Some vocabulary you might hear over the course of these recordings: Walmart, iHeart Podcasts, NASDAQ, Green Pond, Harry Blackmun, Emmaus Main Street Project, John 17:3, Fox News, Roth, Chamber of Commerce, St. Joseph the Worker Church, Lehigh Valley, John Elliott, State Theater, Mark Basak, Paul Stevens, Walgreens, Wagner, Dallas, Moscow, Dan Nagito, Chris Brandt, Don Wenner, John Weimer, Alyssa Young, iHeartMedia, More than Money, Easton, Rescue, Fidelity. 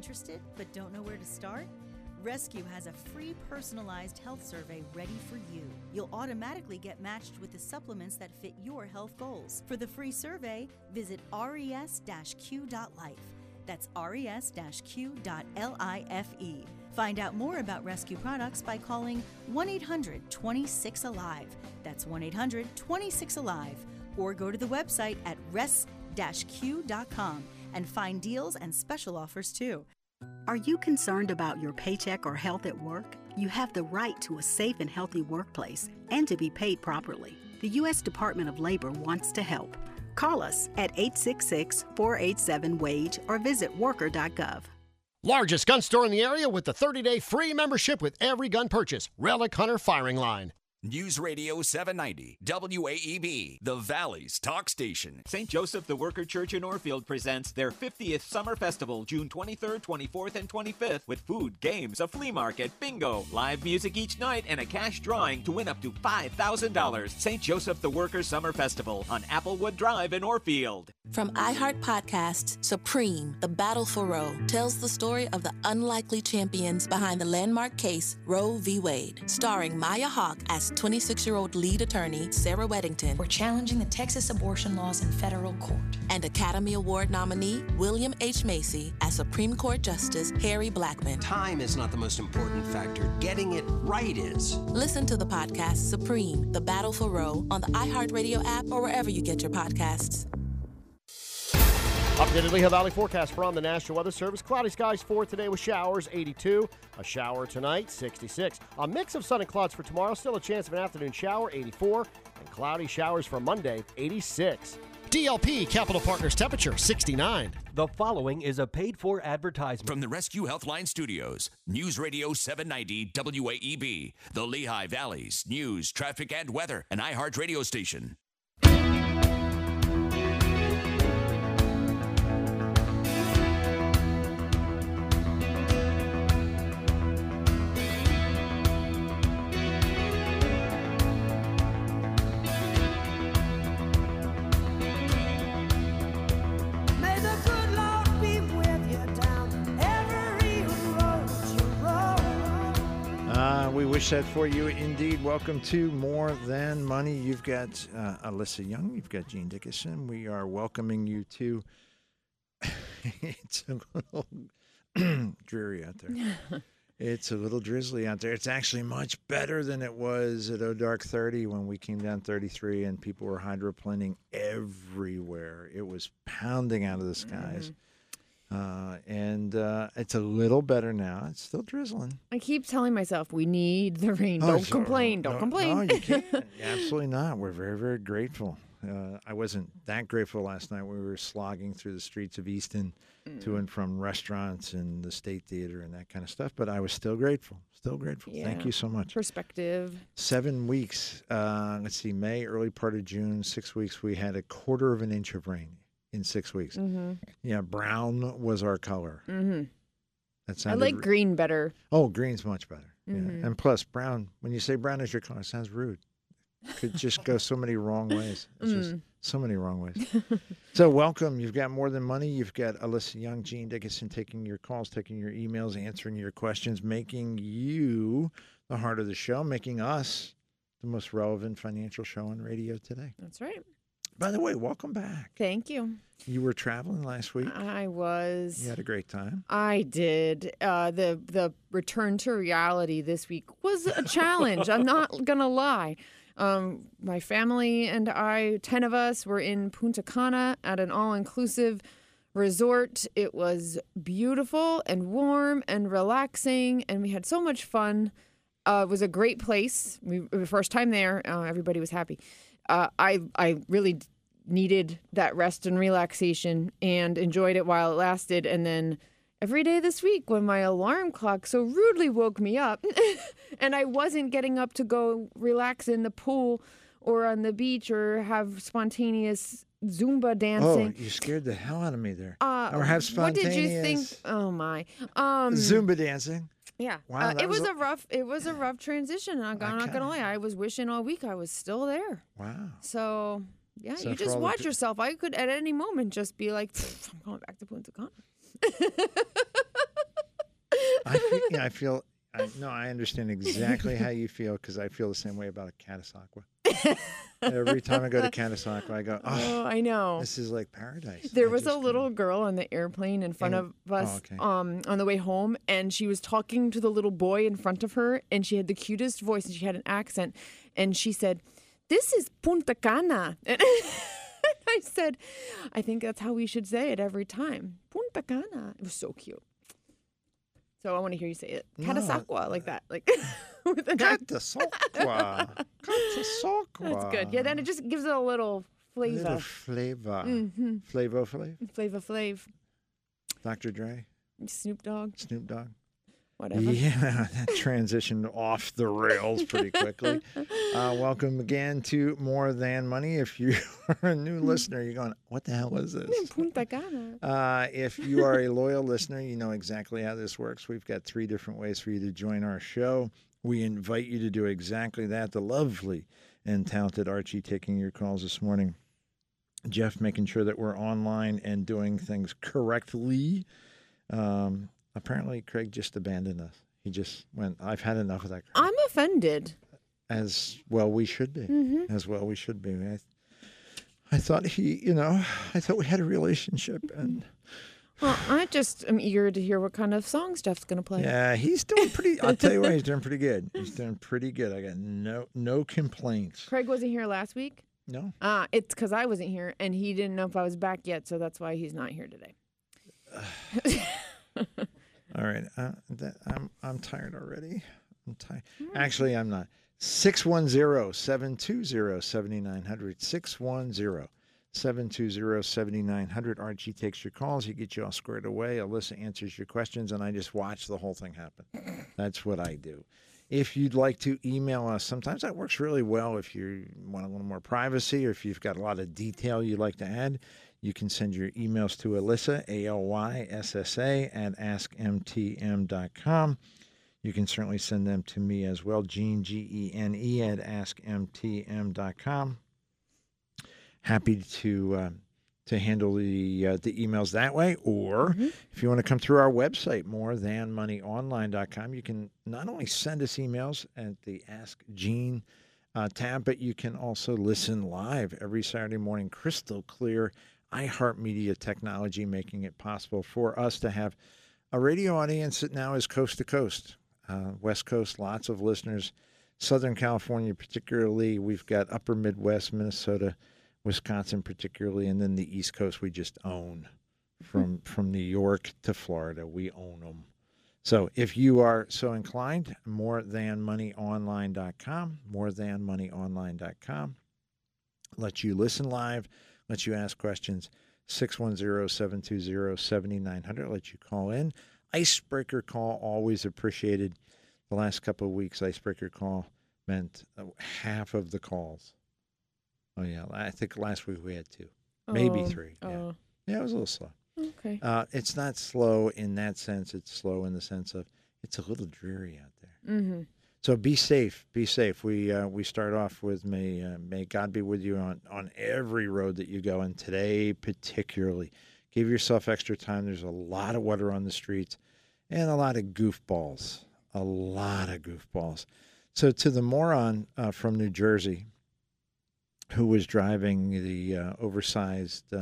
interested but don't know where to start? Rescue has a free personalized health survey ready for you. You'll automatically get matched with the supplements that fit your health goals. For the free survey, visit res-q.life. That's res-q.life. Find out more about Rescue products by calling 1-800-26-ALIVE. That's 1-800-26-ALIVE. Or go to the website at res-q.com and find deals and special offers too. Are you concerned about your paycheck or health at work? You have the right to a safe and healthy workplace and to be paid properly. The U.S. Department of Labor wants to help. Call us at 866-487-WAGE or visit worker.gov. Largest gun store in the area with the 30-day free membership with every gun purchase. Relic Hunter Firing Line. News Radio 790, WAEB, the Valley's talk station. St. Joseph the Worker Church in Orfield presents their 50th Summer Festival, June 23rd, 24th, and 25th, with food, games, a flea market, bingo, live music each night, and a cash drawing to win up to $5,000. St. Joseph the Worker Summer Festival on Applewood Drive in Orfield. From iHeart Podcasts, Supreme, The Battle for Roe, tells the story of the unlikely champions behind the landmark case, Roe v. Wade, starring Maya Hawke as 26-year-old lead attorney Sarah Weddington. We're challenging the Texas abortion laws in federal court. And Academy Award nominee William H. Macy as Supreme Court Justice Harry Blackmun. Time is not the most important factor. Getting it right is. Listen to the podcast Supreme, The Battle for Roe on the iHeartRadio app or wherever you get your podcasts. Updated Lehigh Valley forecast from the National Weather Service. Cloudy skies for today with showers, 82. A shower tonight, 66. A mix of sun and clouds for tomorrow. Still a chance of an afternoon shower, 84. And cloudy showers for Monday, 86. DLP Capital Partners temperature, 69. The following is a paid-for advertisement. From the Rescue Healthline Studios, News Radio 790 WAEB, the Lehigh Valley's news, traffic, and weather, an iHeart radio station. We wish that for you indeed. Welcome to More Than Money. You've got Alyssa Young. You've got Gene Dickinson. We are welcoming you to... It's a little dreary out there. It's a little drizzly out there. It's actually much better than it was at O'Dark 30 when we came down 33 and people were hydroplaning everywhere. It was pounding out of the skies. It's a little better now. It's still drizzling. I keep telling myself we need the rain. Don't complain. No, you can't. Absolutely not. We're very, very grateful. I wasn't that grateful last night. We were slogging through the streets of Easton to and from restaurants and the State Theater and that kind of stuff. But I was still grateful. Yeah. Thank you so much. Perspective. 7 weeks. Let's see, May, early part of June, 6 weeks. We had a quarter of an inch of rain. In 6 weeks. Mm-hmm. Yeah, brown was our color. Mm-hmm. That sounded... I like green better. Oh, green's much better. Mm-hmm. Yeah. And plus, brown, when you say brown is your color, it sounds rude. It could just go so many wrong ways. It's just so many wrong ways. So welcome. You've got More Than Money. You've got Alyssa Young, Gene Dickinson taking your calls, taking your emails, answering your questions, making you the heart of the show, making us the most relevant financial show on radio today. That's right. By the way, welcome back. Thank you. You were traveling last week. I was. You had a great time. I did. The return to reality this week was a challenge. I'm not going to lie. My family and I, 10 of us, were in Punta Cana at an all-inclusive resort. It was beautiful and warm and relaxing, and we had so much fun. It was a great place. First time there, everybody was happy. I really needed that rest and relaxation and enjoyed it while it lasted. And then every day this week when my alarm clock so rudely woke me up and I wasn't getting up to go relax in the pool or on the beach or have spontaneous Zumba dancing. Oh, you scared the hell out of me there. Or have spontaneous... What did you think? Oh, my. Zumba dancing? Yeah. Wow, it was a rough transition. And I'm not going to lie. I was wishing all week I was still there. Wow. So, yeah, so you just watch yourself. I could at any moment just be like, I'm going back to Punta Cana. Yeah, I understand exactly how you feel, because I feel the same way about a Catasauqua. Every time I go to Catasauqua, I go, oh, I know. This is like paradise. There was a little girl on the airplane in front of us on the way home, and she was talking to the little boy in front of her, and she had the cutest voice, and she had an accent, and she said, "This is Punta Cana." And I said, I think that's how we should say it every time. Punta Cana. It was so cute. So I want to hear you say it. Catasauqua, like that. Like Catasauqua. Catasauqua. That's good. Yeah, then it just gives it a little flavor. A little flavor. Mm-hmm. Flavor Flav. Flavor Flav. Dr. Dre. Snoop Dogg. Whatever. Yeah, that transitioned off the rails pretty quickly. Welcome again to More Than Money. If you are a new listener, you're going, what the hell was this? Punta Cana. If you are a loyal listener, you know exactly how this works. We've got three different ways for you to join our show. We invite you to do exactly that. The lovely and talented Archie taking your calls this morning. Jeff making sure that we're online and doing things correctly. Apparently, Craig just abandoned us. He just went, I've had enough of that. Craig. I'm offended. As well we should be. Mm-hmm. As well we should be. I thought I thought we had a relationship. And well, I just am eager to hear what kind of songs Jeff's going to play. Yeah, he's doing pretty, I'll tell you what, he's doing pretty good. He's doing pretty good. I got no complaints. Craig wasn't here last week? No. It's because I wasn't here, and he didn't know if I was back yet, so that's why he's not here today. All right, I'm tired already. I'm tired. Actually, I'm not. 610-720-7900. 610-720-7900. Archie takes your calls. He gets you all squared away. Alyssa answers your questions, and I just watch the whole thing happen. That's what I do. If you'd like to email us, sometimes that works really well if you want a little more privacy or if you've got a lot of detail you'd like to add. You can send your emails to Alyssa, ALYSSA, at AskMTM.com. You can certainly send them to me as well, Gene, Gene, at AskMTM.com. Happy to handle the emails that way. Or if you want to come through our website, morethanmoneyonline.com, you can not only send us emails at the Ask Gene tab, but you can also listen live every Saturday morning, crystal clear, iHeartMedia technology making it possible for us to have a radio audience that now is coast to coast. West Coast, lots of listeners. Southern California, particularly. We've got upper Midwest, Minnesota, Wisconsin, particularly. And then the East Coast we just own. From New York to Florida, we own them. So if you are so inclined, morethanmoneyonline.com, morethanmoneyonline.com. Let you listen live. Let you ask questions, 610-720-7900. Let you call in. Icebreaker call, always appreciated. The last couple of weeks, icebreaker call meant half of the calls. Oh, yeah. I think last week we had two, maybe three. Yeah. Yeah, it was a little slow. Okay. It's not slow in that sense. It's slow in the sense of it's a little dreary out there. Mm-hmm. So be safe. Be safe. We start off with may God be with you on every road that you go, and today particularly. Give yourself extra time. There's a lot of water on the streets and a lot of goofballs. So to the moron from New Jersey who was driving the oversized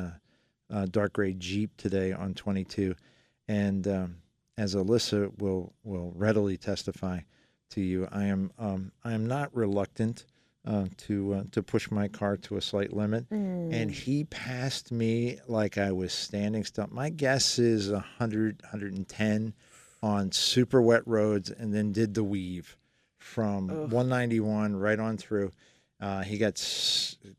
dark gray Jeep today on 22, and as Alyssa will readily testify to you, I am not reluctant to push my car to a slight limit, and he passed me like I was standing still. My guess is 100, 110 on super wet roads, and then did the weave from 191 right on through. He got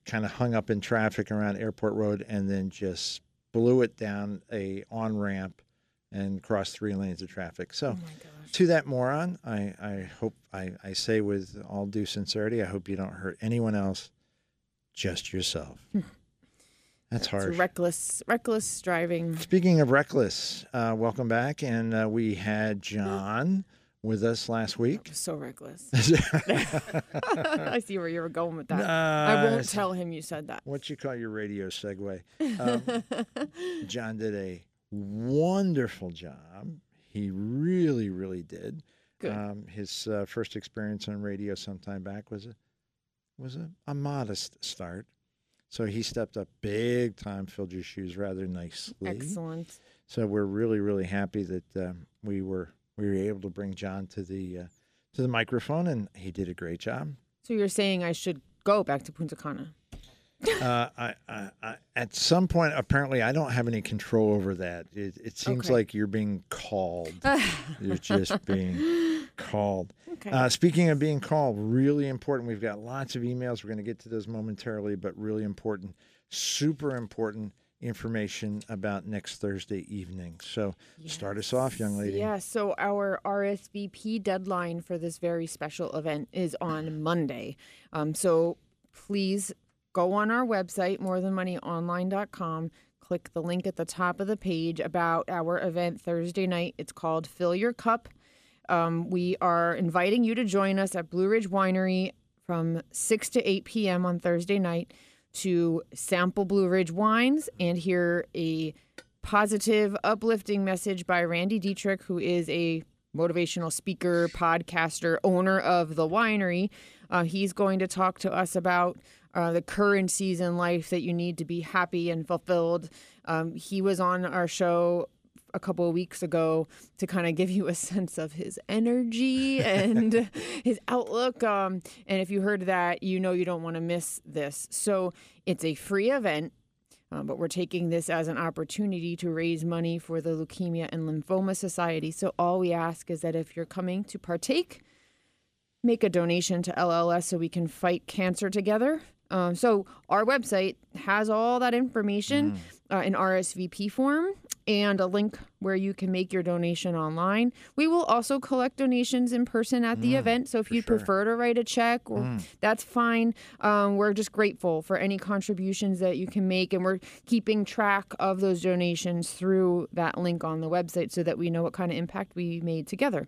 kind of hung up in traffic around Airport Road, and then just blew it down a on ramp and crossed three lanes of traffic. So. Oh my God. To that moron, I hope, I say with all due sincerity, I hope you don't hurt anyone else, just yourself. That's harsh. Reckless driving. Speaking of reckless, welcome back. And we had John with us last week. That was so reckless. I see where you were going with that. I won't tell him you said that. What you call your radio segue. John did a wonderful job. He really, really did. Good. His first experience on radio sometime back was a modest start. So he stepped up big time, filled your shoes rather nicely. Excellent. So we're really, really happy that we were able to bring John to the microphone, and he did a great job. So you're saying I should go back to Punta Cana? I at some point, apparently, I don't have any control over that. It seems like you're being called. You're just being called. Okay. Speaking of being called, really important. We've got lots of emails. We're going to get to those momentarily, but really important, super important information about next Thursday evening. So start us off, young lady. Yeah, so our RSVP deadline for this very special event is on Monday. So please go on our website, morethanmoneyonline.com, click the link at the top of the page about our event Thursday night. It's called Fill Your Cup. We are inviting you to join us at Blue Ridge Winery from 6 to 8 p.m. on Thursday night to sample Blue Ridge wines and hear a positive, uplifting message by Randy Dietrich, who is a motivational speaker, podcaster, owner of the winery. He's going to talk to us about the currencies in life that you need to be happy and fulfilled. He was on our show a couple of weeks ago to kind of give you a sense of his energy and his outlook. And if you heard that, you know you don't want to miss this. So it's a free event, but we're taking this as an opportunity to raise money for the Leukemia and Lymphoma Society. So all we ask is that if you're coming to partake, make a donation to LLS so we can fight cancer together. So our website has all that information in RSVP form and a link where you can make your donation online. We will also collect donations in person at the event. So if you'd prefer to write a check, that's fine. We're just grateful for any contributions that you can make. And we're keeping track of those donations through that link on the website so that we know what kind of impact we made together.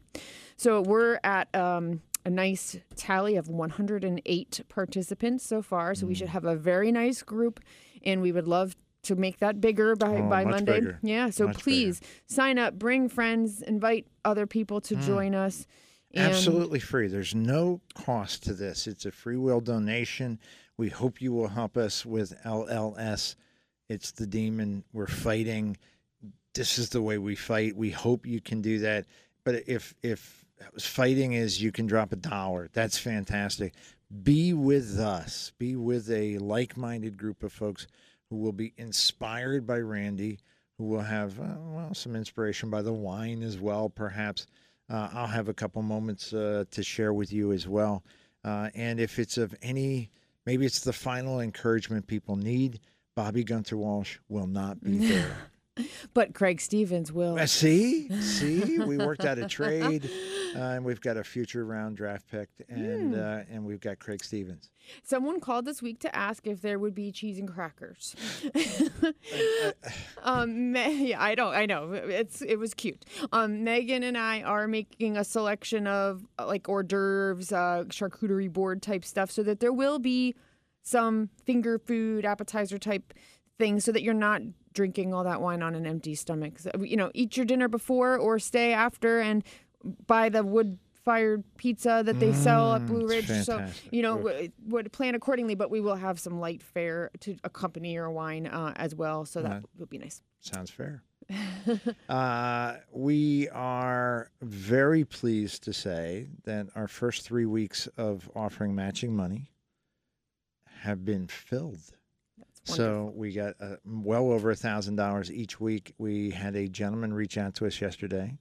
So we're at a nice tally of 108 participants so far. So we should have a very nice group, and we would love to make that bigger by Monday. Bigger. Yeah. So please sign up, bring friends, invite other people to join us. Absolutely free. There's no cost to this. It's a free will donation. We hope you will help us with LLS. It's the demon we're fighting. This is the way we fight. We hope you can do that. But if fighting is you can drop $1. That's fantastic. Be with us. Be with a like-minded group of folks who will be inspired by Randy, who will have some inspiration by the wine as well, perhaps. I'll have a couple moments to share with you as well. And if it's of any, maybe it's the final encouragement people need, Bobby Gunther Walsh will not be there. But Craig Stevens will. See, we worked out a trade, and we've got a future round draft pick, and we've got Craig Stevens. Someone called this week to ask if there would be cheese and crackers. I know. It was cute. Megan and I are making a selection of like hors d'oeuvres, charcuterie board type stuff, so that there will be some finger food, appetizer type things, so that you're not drinking all that wine on an empty stomach. So, eat your dinner before or stay after and buy the wood-fired pizza that they sell at Blue Ridge. Fantastic. So, would plan accordingly, but we will have some light fare to accompany your wine as well. So that would be nice. Sounds fair. We are very pleased to say that our first 3 weeks of offering matching money have been filled. So we got well over $1,000 each week. We had a gentleman reach out to us yesterday,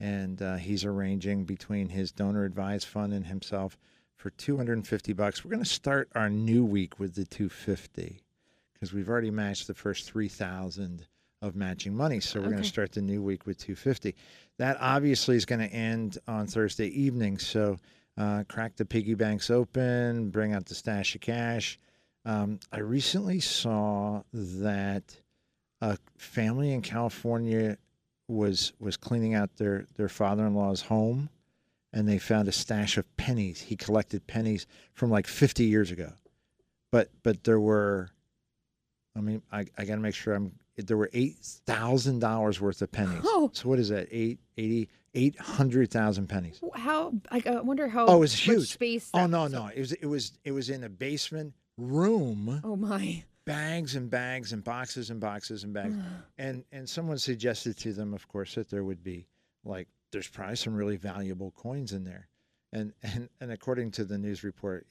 and he's arranging between his donor advised fund and himself for $250. We're going to start our new week with the $250 because we've already matched the first 3,000 of matching money. So we're going to start the new week with $250. That obviously is going to end on Thursday evening. So crack the piggy banks open, bring out the stash of cash. I recently saw that a family in California was cleaning out their father-in-law's home, and they found a stash of pennies. He collected pennies from like 50 years ago. But there were, I got to make sure I'm there were $8,000 worth of pennies. Oh. So what is that? 800,000 pennies. How? I wonder how. Oh, it was huge. Space. Oh no. It was in a basement room. Oh my. Bags and bags and boxes and boxes and bags. And someone suggested to them, of course, that there would be like there's probably some really valuable coins in there. And according to the news report,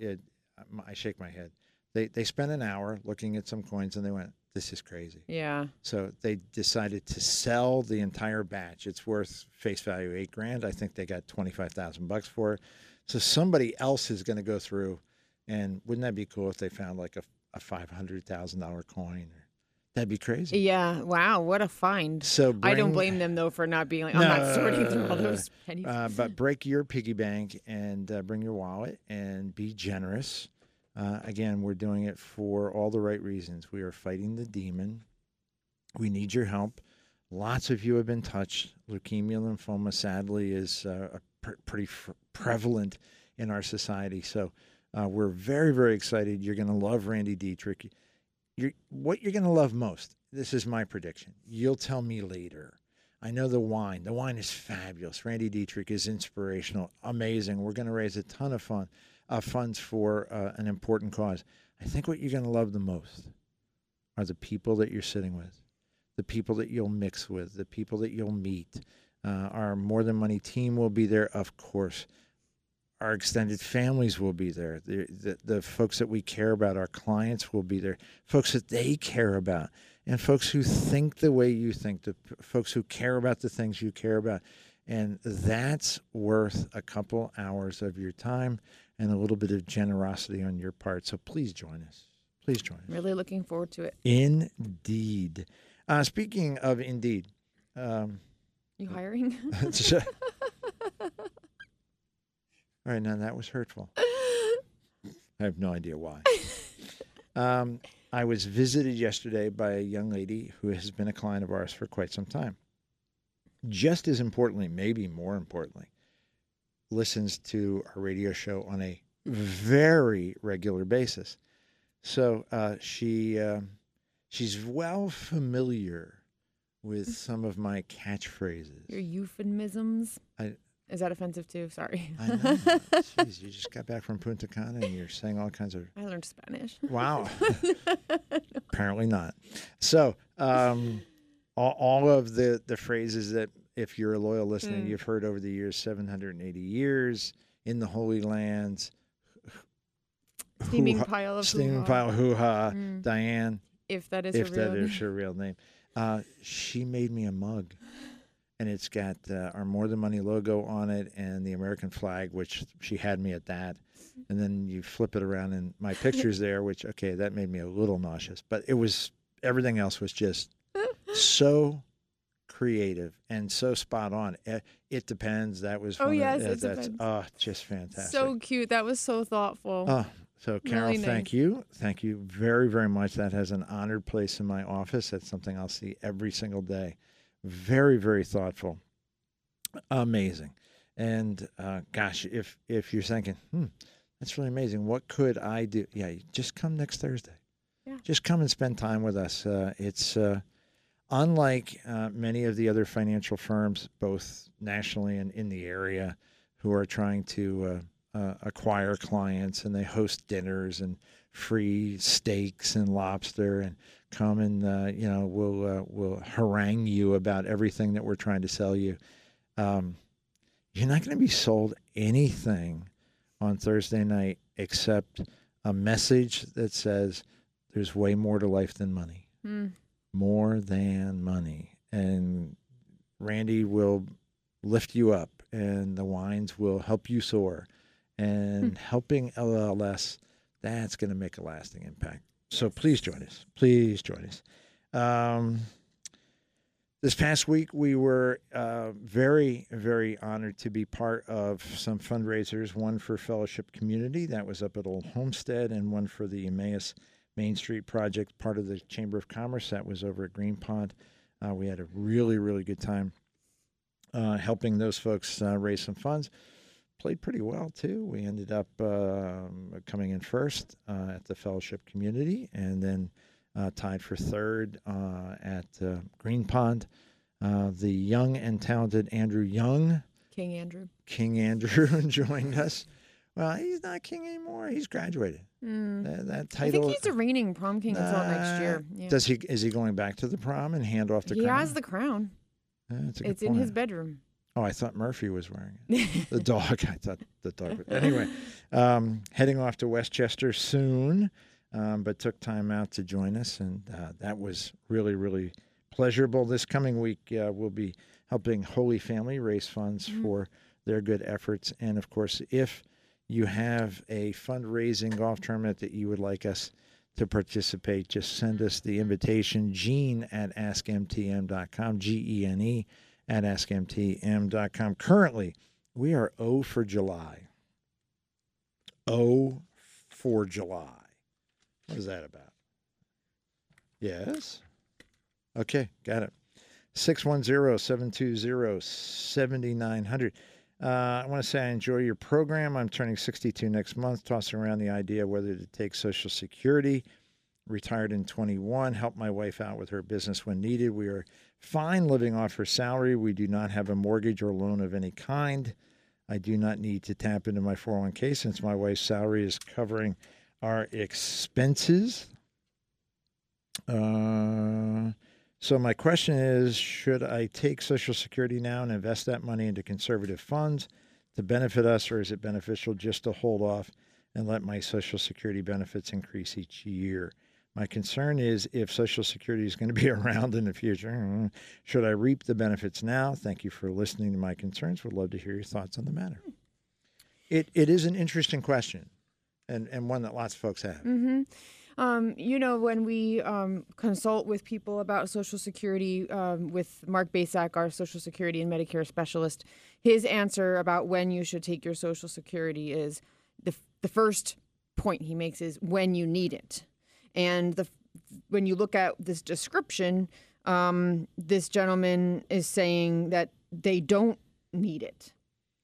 I shake my head. They spent an hour looking at some coins and they went, this is crazy. Yeah. So they decided to sell the entire batch. It's worth face value $8,000. I think they got $25,000 for it. So somebody else is going to go through, and wouldn't that be cool if they found like a $500,000 coin? That'd be crazy. Yeah. Wow. What a find. So I don't blame them though for not being like, I'm not sorting through all those pennies. But break your piggy bank and bring your wallet and be generous. Again, we're doing it for all the right reasons. We are fighting the demon. We need your help. Lots of you have been touched. Leukemia, lymphoma, sadly, is pretty prevalent in our society. So we're very, very excited. You're going to love Randy Dietrich. What you're going to love most, this is my prediction. You'll tell me later. I know the wine. The wine is fabulous. Randy Dietrich is inspirational, amazing. We're going to raise a ton of funds for an important cause. I think what you're going to love the most are the people that you're sitting with, the people that you'll mix with, the people that you'll meet. Our More Than Money team will be there, of course. Our extended families will be there. The folks that we care about, our clients will be there, folks that they care about, and folks who think the way you think, the folks who care about the things you care about. And that's worth a couple hours of your time and a little bit of generosity on your part. So please join us. Please join us. Really looking forward to it. Indeed. Speaking of Indeed. You hiring? All right, now that was hurtful. I have no idea why. I was visited yesterday by a young lady who has been a client of ours for quite some time. Just as importantly, maybe more importantly, listens to our radio show on a very regular basis. So she's well familiar with some of my catchphrases. Your euphemisms. Is that offensive too? Sorry. I know. Jeez, you just got back from Punta Cana and you're saying all kinds of... I learned Spanish. Wow. Apparently not. So all of the phrases that, if you're a loyal listener, you've heard over the years, 780 years, in the Holy Lands, Steaming Pile Hoo-Ha, Diane. If that is her real name. She made me a mug. And it's got our More Than Money logo on it and the American flag, which she had me at that. And then you flip it around and my picture's there, which, okay, that made me a little nauseous. But it was, everything else was just so creative and so spot on. It depends. That was one. Oh, yes, it depends. Just fantastic. So cute. That was so thoughtful. So, Carol, really nice. Thank you. Thank you very, very much. That has an honored place in my office. That's something I'll see every single day. Very, very thoughtful. Amazing. And gosh, if you're thinking, that's really amazing, what could I do? Yeah, just come next Thursday. Yeah. Just come and spend time with us. It's unlike many of the other financial firms, both nationally and in the area, who are trying to acquire clients, and they host dinners and free steaks and lobster, and come and we'll harangue you about everything that we're trying to sell you. You're not going to be sold anything on Thursday night except a message that says there's way more to life than money. More than money. And Randy will lift you up, and the wines will help you soar, and helping LLS, that's going to make a lasting impact. So please join us. Please join us. This past week, we were very, very honored to be part of some fundraisers, one for Fellowship Community, that was up at Old Homestead, and one for the Emmaus Main Street Project, part of the Chamber of Commerce, that was over at Green Pond. We had a really, really good time helping those folks raise some funds. Played pretty well, too. We ended up coming in first at the Fellowship Community, and then tied for third at Green Pond. The young and talented Andrew Young. King Andrew joined us. Well, he's not king anymore. He's graduated. Mm. That title. I think he's the reigning prom king until next year. Yeah. Does he? Is he going back to the prom and hand off the crown? He has the crown. That's a good point. In his bedroom. Oh, I thought Murphy was wearing it. The dog. I thought the dog. Anyway, heading off to Westchester soon, but took time out to join us, and that was really, really pleasurable. This coming week, we'll be helping Holy Family raise funds for their good efforts, and of course, if you have a fundraising golf tournament that you would like us to participate, just send us the invitation, Gene@askmtm.com, GENE@askmtm.com. Currently, we are 0 for July. 0 for July. What is that about? Yes? Okay, got it. 610-720-7900. I want to say I enjoy your program. I'm turning 62 next month, tossing around the idea whether to take Social Security, retired in 21, help my wife out with her business when needed. We are fine living off her salary. We do not have a mortgage or loan of any kind. I do not need to tap into my 401k since my wife's salary is covering our expenses. So my question is, should I take Social Security now and invest that money into conservative funds to benefit us, or is it beneficial just to hold off and let my Social Security benefits increase each year? My concern is if Social Security is going to be around in the future, should I reap the benefits now? Thank you for listening to my concerns. Would love to hear your thoughts on the matter. It is an interesting question, and one that lots of folks have. Mm-hmm. You know, when we consult with people about Social Security, with Mark Basak, our Social Security and Medicare specialist, his answer about when you should take your Social Security is the first point he makes is when you need it. And when you look at this description, this gentleman is saying that they don't need it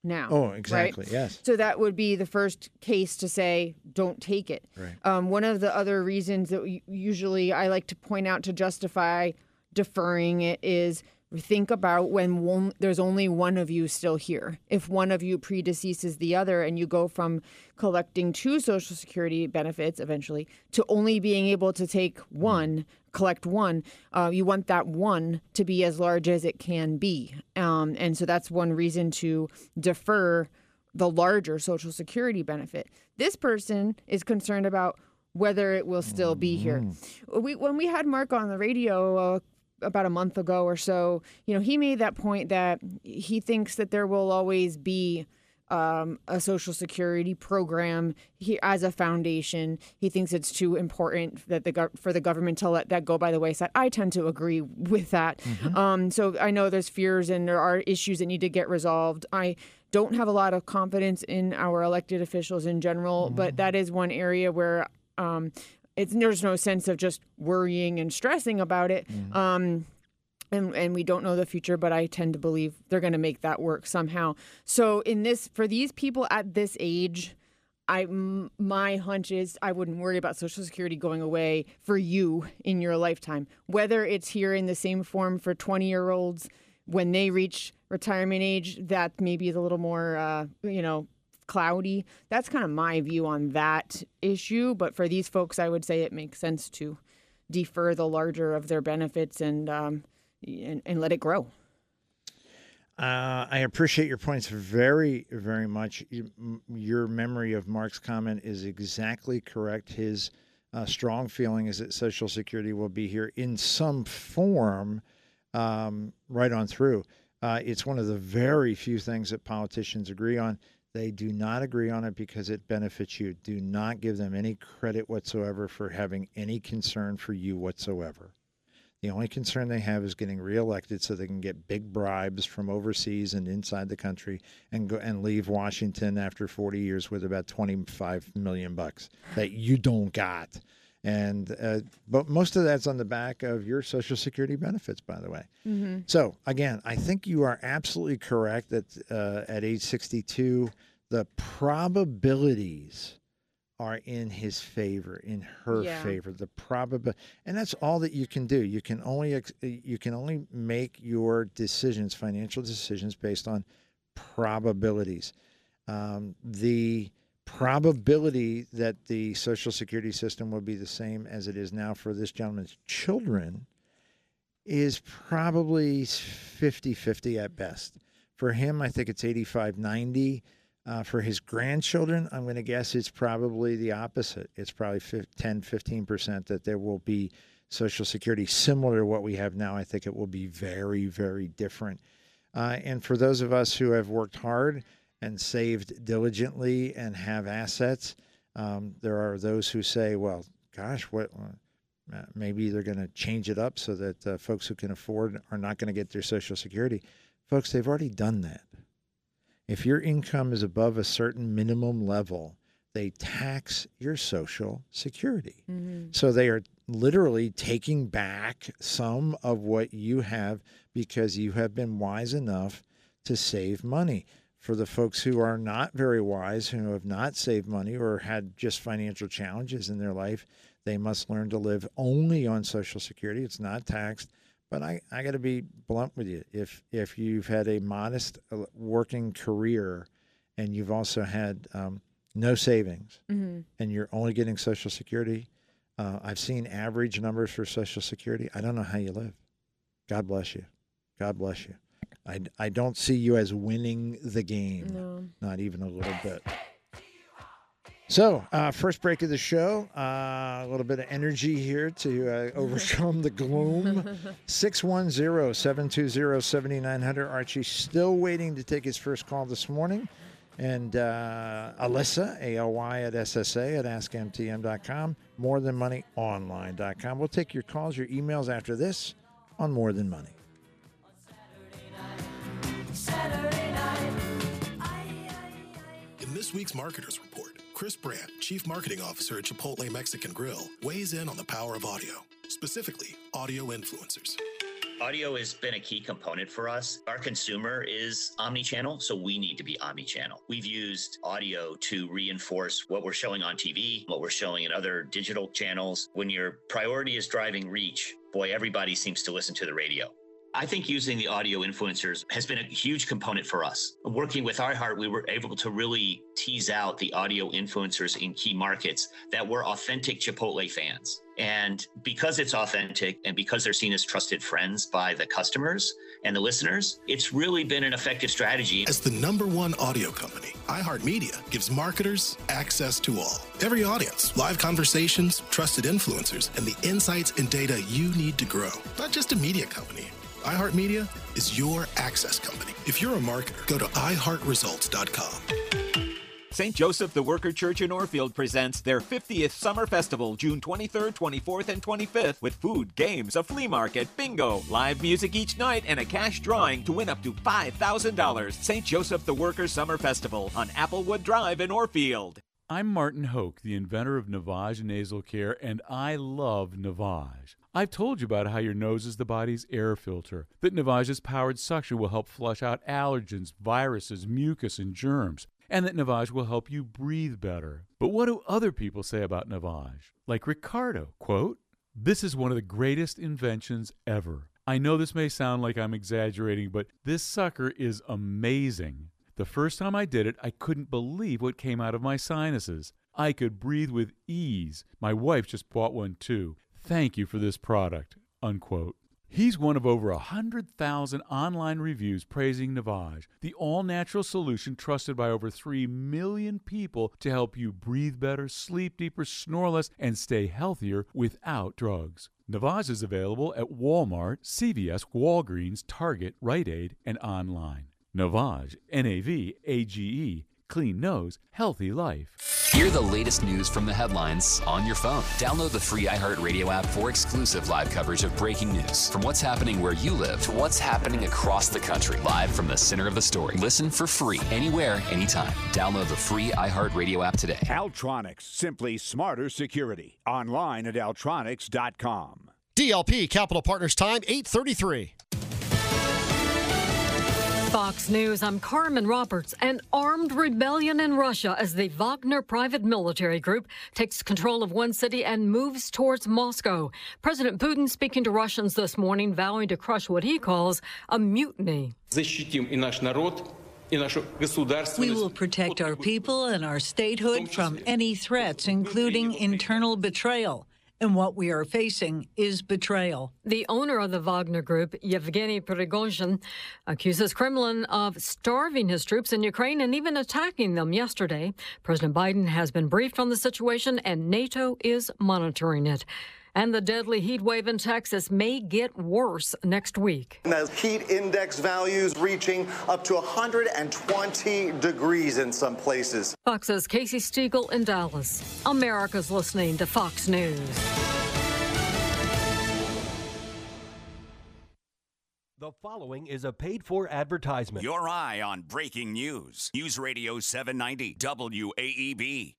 now. Oh, exactly. Right? Yes. So that would be the first case to say, don't take it. Right. One of the other reasons that usually I like to point out to justify deferring it is think about when there's only one of you still here. If one of you predeceases the other and you go from collecting 2 Social Security benefits eventually to only being able to take one, collect one, you want that one to be as large as it can be. And so that's one reason to defer the larger Social Security benefit. This person is concerned about whether it will still be here. When we had Mark on the radio about a month ago or so, you know, he made that point that he thinks that there will always be a Social Security program as a foundation. He thinks it's too important that for the government to let that go by the wayside. I tend to agree with that. Mm-hmm. So I know there's fears and there are issues that need to get resolved. I don't have a lot of confidence in our elected officials in general, but that is one area where there's no sense of just worrying and stressing about it. Mm. And we don't know the future, but I tend to believe they're going to make that work somehow. So for these people at this age, my hunch is I wouldn't worry about Social Security going away for you in your lifetime, whether it's here in the same form for 20-year-olds when they reach retirement age. That maybe is a little more, cloudy. That's kind of my view on that issue. But for these folks, I would say it makes sense to defer the larger of their benefits and let it grow. I appreciate your points very, very much. Your memory of Mark's comment is exactly correct. His strong feeling is that Social Security will be here in some form right on through. It's one of the very few things that politicians agree on. They do not agree on it because it benefits you. Do not give them any credit whatsoever for having any concern for you whatsoever. The only concern they have is getting reelected so they can get big bribes from overseas and inside the country and go and leave Washington after 40 years with about $25 million that you don't got. And but most of that's on the back of your Social Security benefits, by the way. Mm-hmm. So, again, I think you are absolutely correct that at age 62, the probabilities are in his favor, in her favor. The probability, and that's all that you can do. You can only make your decisions, financial decisions, based on probabilities. The probability that the Social Security system will be the same as it is now for this gentleman's children is probably 50-50 at best. For him, I think it's 85-90. For his grandchildren, I'm going to guess it's probably the opposite. It's probably 10-15% that there will be Social Security similar to what we have now. I think it will be very, very different. And for those of us who have worked hard and saved diligently and have assets, there are those who say, well, gosh, what? Maybe they're going to change it up so that folks who can afford are not going to get their Social Security. Folks, they've already done that. If your income is above a certain minimum level, they tax your Social Security. Mm-hmm. So they are literally taking back some of what you have because you have been wise enough to save money. For the folks who are not very wise, who have not saved money or had just financial challenges in their life, they must learn to live only on Social Security. It's not taxed. But I got to be blunt with you. If you've had a modest working career and you've also had no savings and you're only getting Social Security, I've seen average numbers for Social Security. I don't know how you live. God bless you. God bless you. I don't see you as winning the game. No. Not even a little bit. So, first break of the show, a little bit of energy here to overcome the gloom. 610-720-7900. Archie's still waiting to take his first call this morning. And Alyssa, A-L-Y at SSA at AskMTM.com, MoreThanMoneyOnline.com. We'll take your calls, your emails after this on More Than Money. On Saturday night. In this week's Marketers Report, Chris Brandt, Chief Marketing Officer at Chipotle Mexican Grill, weighs in on the power of audio, specifically audio influencers. Audio has been a key component for us. Our consumer is omnichannel, so we need to be omnichannel. We've used audio to reinforce what we're showing on TV, what we're showing in other digital channels. When your priority is driving reach, boy, everybody seems to listen to the radio. I think using the audio influencers has been a huge component for us. Working with iHeart, we were able to really tease out the audio influencers in key markets that were authentic Chipotle fans. And because it's authentic and because they're seen as trusted friends by the customers and the listeners, it's really been an effective strategy. As the #1 audio company, iHeartMedia gives marketers access to all. Every audience, live conversations, trusted influencers, and the insights and data you need to grow. Not just a media company. iHeartMedia is your access company. If you're a marketer, go to iHeartResults.com. St. Joseph the Worker Church in Orfield presents their 50th Summer Festival, June 23rd, 24th, and 25th, with food, games, a flea market, bingo, live music each night, and a cash drawing to win up to $5,000. St. Joseph the Worker Summer Festival on Applewood Drive in Orfield. I'm Martin Hoke, the inventor of Navage Nasal Care, and I love Navage. I've told you about how your nose is the body's air filter, that Navage's powered suction will help flush out allergens, viruses, mucus, and germs, and that Navage will help you breathe better. But what do other people say about Navage? Like Ricardo, quote, "This is one of the greatest inventions ever. I know this may sound like I'm exaggerating, but this sucker is amazing. The first time I did it, I couldn't believe what came out of my sinuses. I could breathe with ease. My wife just bought one too. Thank you for this product," unquote. He's one of over 100,000 online reviews praising Navage, the all-natural solution trusted by over 3 million people to help you breathe better, sleep deeper, snore less, and stay healthier without drugs. Navage is available at Walmart, CVS, Walgreens, Target, Rite Aid, and online. Navage, N-A-V-A-G-E. Clean nose, healthy life. Hear the latest news from the headlines on your phone. Download the free iHeartRadio app for exclusive live coverage of breaking news. From what's happening where you live to what's happening across the country. Live from the center of the story. Listen for free anywhere, anytime. Download the free iHeartRadio app today. Altronics, simply smarter security. Online at altronics.com. DLP Capital Partners, time 8:33. Fox News, I'm Carmen Roberts. An armed rebellion in Russia as the Wagner private military group takes control of one city and moves towards Moscow. President Putin speaking to Russians this morning, vowing to crush what he calls a mutiny. We will protect our people and our statehood from any threats, including internal betrayal. And what we are facing is betrayal. The owner of the Wagner Group, Yevgeny Prigozhin, accuses Kremlin of starving his troops in Ukraine and even attacking them yesterday. President Biden has been briefed on the situation, and NATO is monitoring it. And the deadly heat wave in Texas may get worse next week. The heat index values reaching up to 120 degrees in some places. Fox's Casey Stegall in Dallas. America's listening to Fox News. The following is a paid-for advertisement. Your eye on breaking news. News Radio 790 WAEB.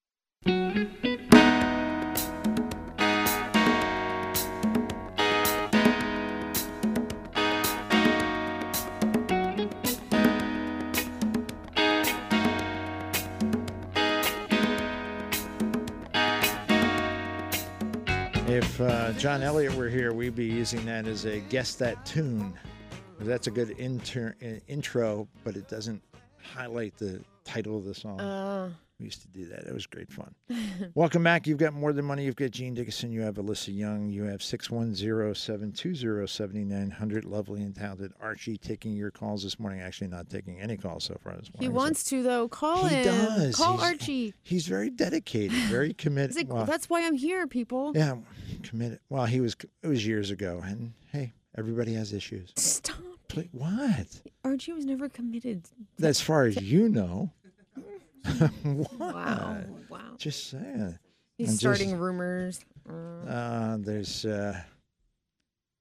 If John Elliott were here, we'd be using that as a guess that tune. That's a good intro, but it doesn't highlight the title of the song. We used to do that. It was great fun. Welcome back. You've got More Than Money. You've got Gene Dickinson. You have Alyssa Young. You have 610-720-7900. Lovely and talented Archie taking your calls this morning. Actually not taking any calls so far this morning. He wants to, though. Call him. He does. Call Archie. He's very dedicated, very committed. Like, well, that's why I'm here, people. Yeah, committed. Well, it was years ago, and hey, everybody has issues. Stop. What? Archie was never committed. As far as you know. Wow. Just saying. He's starting rumors. But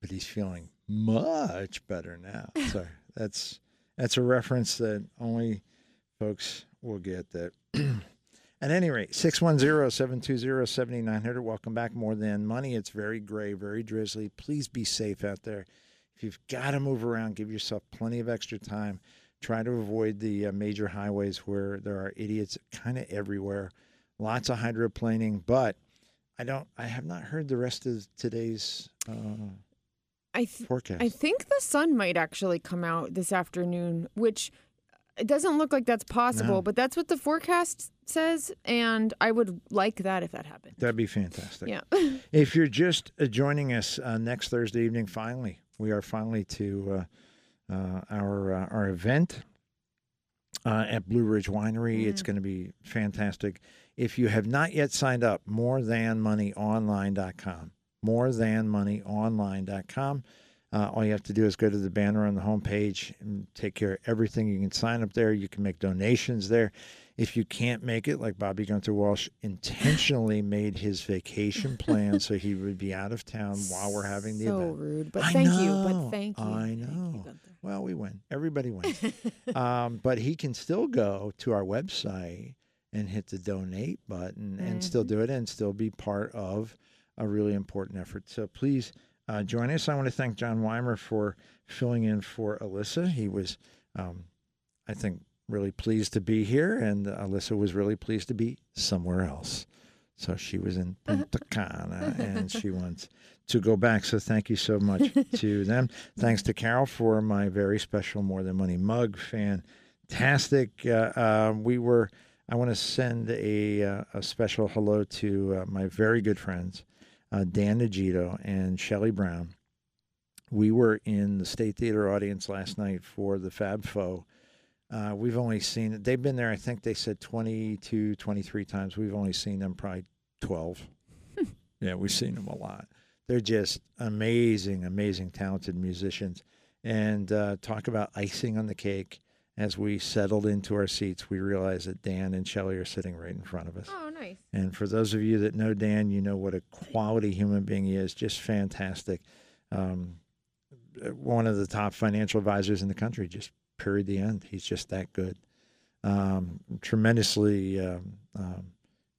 he's feeling much better now. Sorry. That's a reference that only folks will get that. At any rate, 610-720-7900. Welcome back. More Than Money. It's very gray, very drizzly. Please be safe out there. If you've got to move around, give yourself plenty of extra time. Try to avoid the major highways where there are idiots kind of everywhere. Lots of hydroplaning, but I have not heard the rest of today's forecast. I think the sun might actually come out this afternoon, which it doesn't look like that's possible, but that's what the forecast says, and I would like that if that happened. That'd be fantastic. Yeah. If you're just joining us next Thursday evening, we are finally to... our event at Blue Ridge Winery. It's going to be fantastic. If you have not yet signed up, morethanmoneyonline.com. Morethanmoneyonline.com. All you have to do is go to the banner on the homepage and take care of everything. You can sign up there. You can make donations there. If you can't make it, like Bobby Gunther Walsh intentionally made his vacation plan so he would be out of town while we're having the event. So rude, but thank you. I know. Well, we win. Everybody wins. But he can still go to our website and hit the donate button and still do it and still be part of a really important effort. So please join us. I want to thank John Weimer for filling in for Alyssa. He was, I think, really pleased to be here, and Alyssa was really pleased to be somewhere else. So she was in Punta Cana, and she wants to go back. So thank you so much to them. Thanks to Carol for my very special More Than Money mug. Fantastic. I want to send a special hello to my very good friends, Dan Nagito and Shelly Brown. We were in the State Theater audience last night for the Fab Four. We've only seen it. They've been there, I think they said 22, 23 times. We've only seen them probably 12. Yeah, we've seen them a lot. They're just amazing, amazing, talented musicians. And talk about icing on the cake. As we settled into our seats, we realized that Dan and Shelly are sitting right in front of us. Oh, nice. And for those of you that know Dan, you know what a quality human being he is. Just fantastic. One of the top financial advisors in the country, just period, the end. He's just that good. Tremendously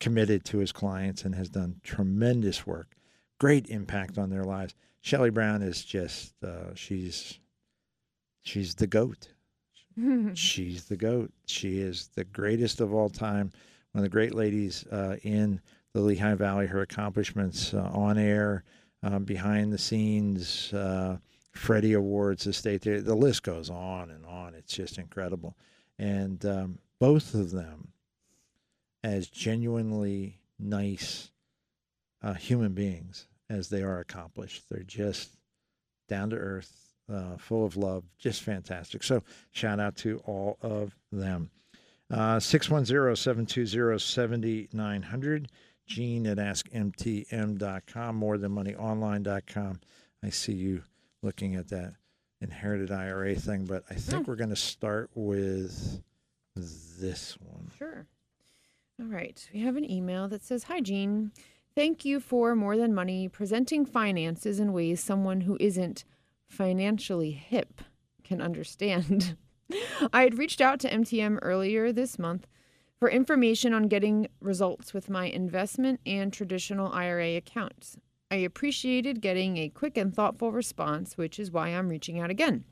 committed to his clients and has done tremendous work. Great impact on their lives. Shelly Brown is just, she's the goat. She's the GOAT. She is the greatest of all time. One of the great ladies in the Lehigh Valley. Her accomplishments on air, behind the scenes, Freddie Awards, the State Theater, the list goes on and on. It's just incredible. And both of them as genuinely nice human beings as they are accomplished. They're just down to earth, full of love, just fantastic. So shout out to all of them. 610-720-7900, Gene at AskMTM.com, MoreThanMoneyOnline.com. I see you looking at that inherited IRA thing, but I think we're going to start with this one. Sure. All right. We have an email that says, "Hi, Gene. Thank you for More Than Money presenting finances in ways someone who isn't financially hip can understand." I had reached out to MTM earlier this month for information on getting results with my investment and traditional IRA accounts. I appreciated getting a quick and thoughtful response, which is why I'm reaching out again.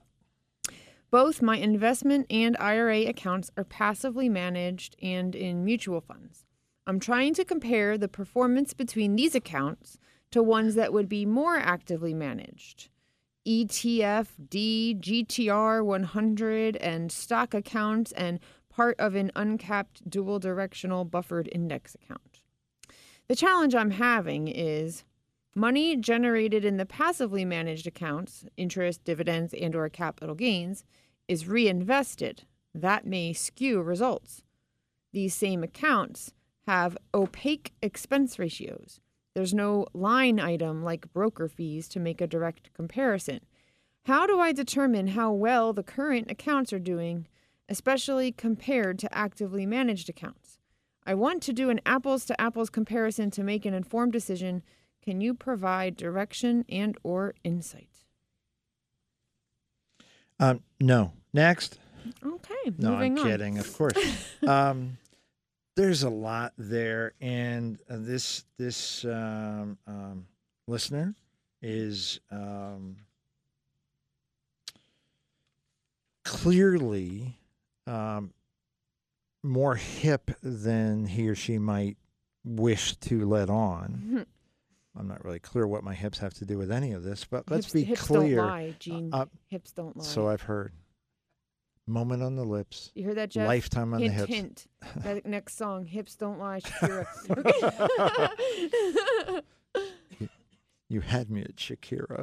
Both my investment and IRA accounts are passively managed and in mutual funds. I'm trying to compare the performance between these accounts to ones that would be more actively managed. ETFD, GTR 100, and stock accounts, and part of an uncapped dual directional buffered index account. The challenge I'm having is money generated in the passively managed accounts, interest, dividends, and or capital gains, is reinvested. That may skew results. These same accounts have opaque expense ratios. There's no line item like broker fees to make a direct comparison. How do I determine how well the current accounts are doing, especially compared to actively managed accounts? I want to do an apples-to-apples comparison to make an informed decision. Can you provide direction and or insight? No. Next. Okay. No, I'm kidding. Of course. There's a lot there, and this listener is clearly more hip than he or she might wish to let on. I'm not really clear what my hips have to do with any of this, but let's be clear. Hips don't lie, Gene. Hips don't lie. So I've heard. Moment on the lips. You hear that, Jeff? Lifetime on hint, the hips. Hint, hint. That next song, Hips Don't Lie, Shakira. You had me at Shakira.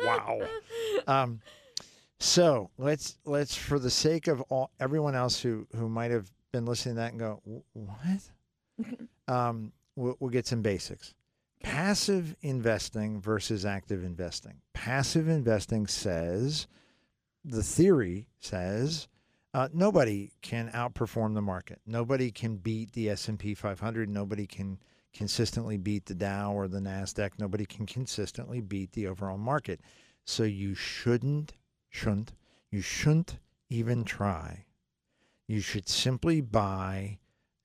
Wow. So let's for the sake of everyone else who might have been listening to that and go, what? We'll get some basics. Passive investing versus active investing. Passive investing says... The theory says nobody can outperform the market. Nobody can beat the S&P 500. Nobody can consistently beat the Dow or the NASDAQ. Nobody can consistently beat the overall market. So you shouldn't even try. You should simply buy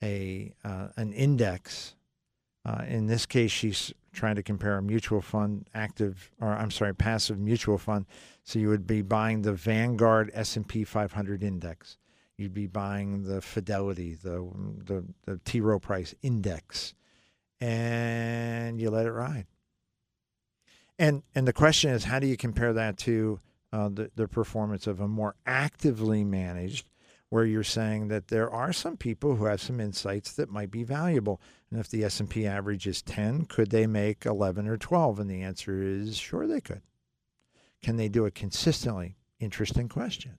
an index. In this case, she's trying to compare a mutual fund, passive mutual fund. So you would be buying the Vanguard S&P 500 index. You'd be buying the Fidelity, the T. Rowe Price index, and you let it ride. And the question is, how do you compare that to the performance of a more actively managed, where you're saying that there are some people who have some insights that might be valuable? And if the S&P average is 10, could they make 11 or 12? And the answer is, sure they could. Can they do it consistently? Interesting question.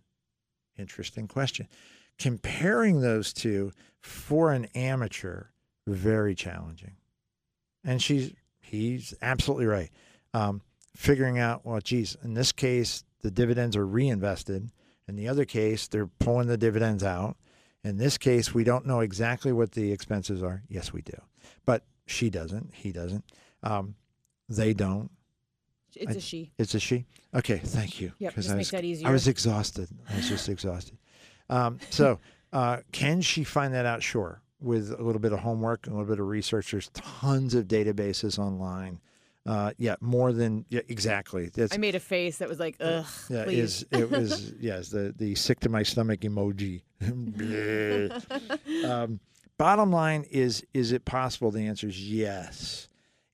Comparing those two for an amateur, very challenging. And he's absolutely right. Figuring out, well, geez, in this case, the dividends are reinvested. In the other case, they're pulling the dividends out. In this case, we don't know exactly what the expenses are. Yes, we do. But she doesn't. He doesn't. They don't. It's a she. It's a she? Okay, thank you. Yep, just make that easier. I was exhausted. So can she find that out? Sure. With a little bit of homework, a little bit of research. There's tons of databases online More than exactly. That's, I made a face that was like, ugh. Yeah, please. It was the sick to my stomach emoji. Bottom line is it possible? The answer is yes.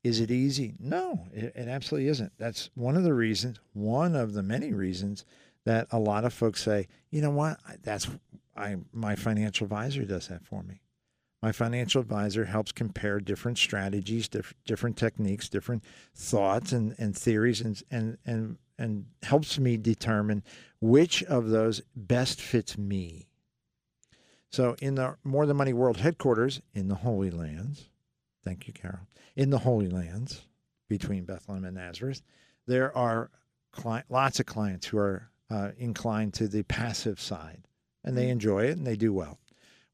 Is it easy? No, it absolutely isn't. That's one of the reasons, one of the many reasons that a lot of folks say, you know what? My financial advisor does that for me. My financial advisor helps compare different strategies, different techniques, different thoughts and theories, and helps me determine which of those best fits me. So in the More Than Money World Headquarters in the Holy Lands, thank you, Carol, in the Holy Lands between Bethlehem and Nazareth, there are lots of clients who are inclined to the passive side, and they enjoy it and they do well.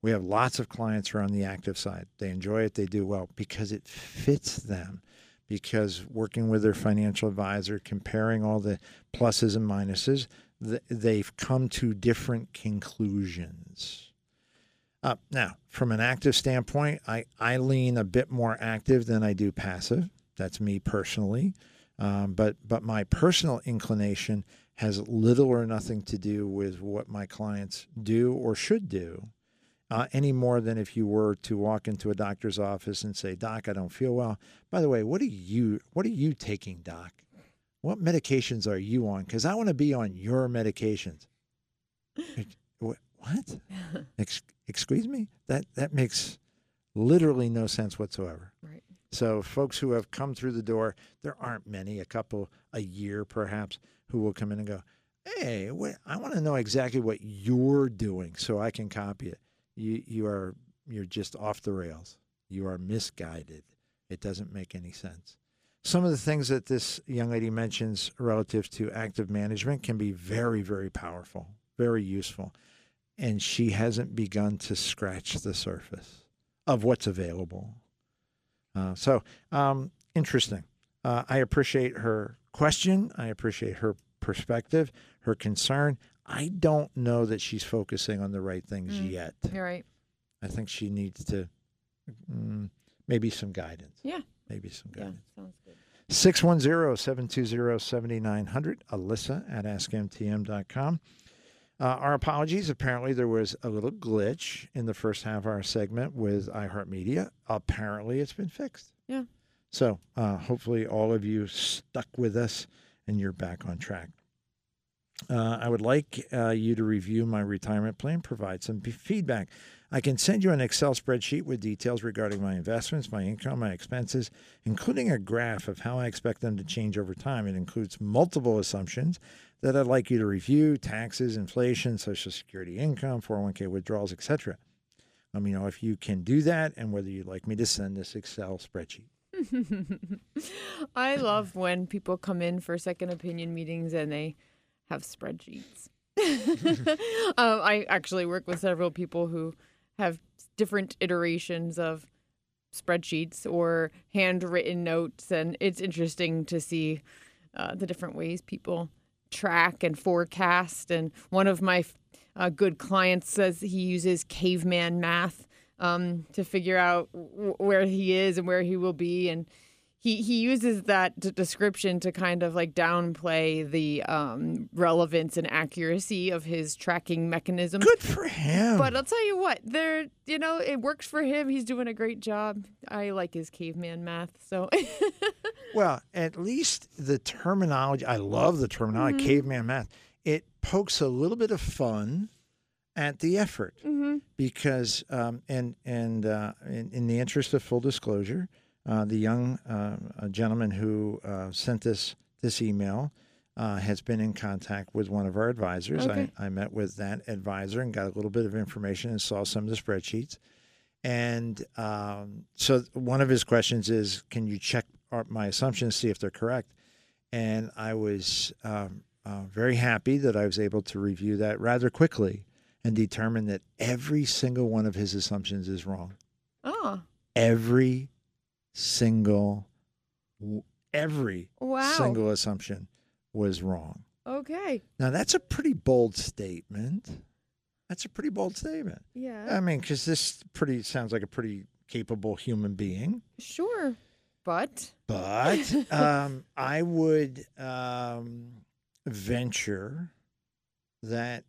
We have lots of clients who are on the active side. They enjoy it. They do well because it fits them, because working with their financial advisor, comparing all the pluses and minuses, they've come to different conclusions. Now, from an active standpoint, I lean a bit more active than I do passive. That's me personally. But my personal inclination has little or nothing to do with what my clients do or should do. Any more than if you were to walk into a doctor's office and say, "Doc, I don't feel well. By the way, what are you taking, Doc? What medications are you on? Because I want to be on your medications." What? Excuse me? That makes literally no sense whatsoever. Right. So folks who have come through the door, there aren't many, a couple a year perhaps, who will come in and go, "Hey, I want to know exactly what you're doing so I can copy it." You're just off the rails. You are misguided. It doesn't make any sense. Some of the things that this young lady mentions relative to active management can be very, very powerful, very useful. And she hasn't begun to scratch the surface of what's available. Interesting. I appreciate her question. I appreciate her perspective, her concern. I don't know that she's focusing on the right things yet. You're right. I think she needs to maybe some guidance. Yeah. Maybe some guidance. Yeah, sounds good. 610-720-7900, Alyssa at AskMTM.com. Our apologies. Apparently, there was a little glitch in the first half of our segment with iHeartMedia. Apparently, it's been fixed. Yeah. So hopefully all of you stuck with us and you're back on track. I would like you to review my retirement plan, provide some feedback. I can send you an Excel spreadsheet with details regarding my investments, my income, my expenses, including a graph of how I expect them to change over time. It includes multiple assumptions that I'd like you to review: taxes, inflation, Social Security income, 401k withdrawals, etc. Let me know if you can do that and whether you'd like me to send this Excel spreadsheet. I love when people come in for second opinion meetings and they have spreadsheets. I actually work with several people who have different iterations of spreadsheets or handwritten notes, and it's interesting to see the different ways people track and forecast. And one of my good clients says he uses caveman math to figure out where he is and where he will be, and He uses that description to kind of like downplay the relevance and accuracy of his tracking mechanism. Good for him. But I'll tell you what, it works for him. He's doing a great job. I like his caveman math. So, well, at least the terminology. I love the terminology, caveman math. It pokes a little bit of fun at the effort because, in the interest of full disclosure. The young gentleman who sent this email has been in contact with one of our advisors. Okay. I met with that advisor and got a little bit of information and saw some of the spreadsheets. And so one of his questions is, can you check my assumptions, see if they're correct? And I was very happy that I was able to review that rather quickly and determine that every single one of his assumptions is wrong. Oh. Every single assumption was wrong. Okay. Now, that's a pretty bold statement. Yeah. I mean, because this sounds like a pretty capable human being. Sure. But I would venture that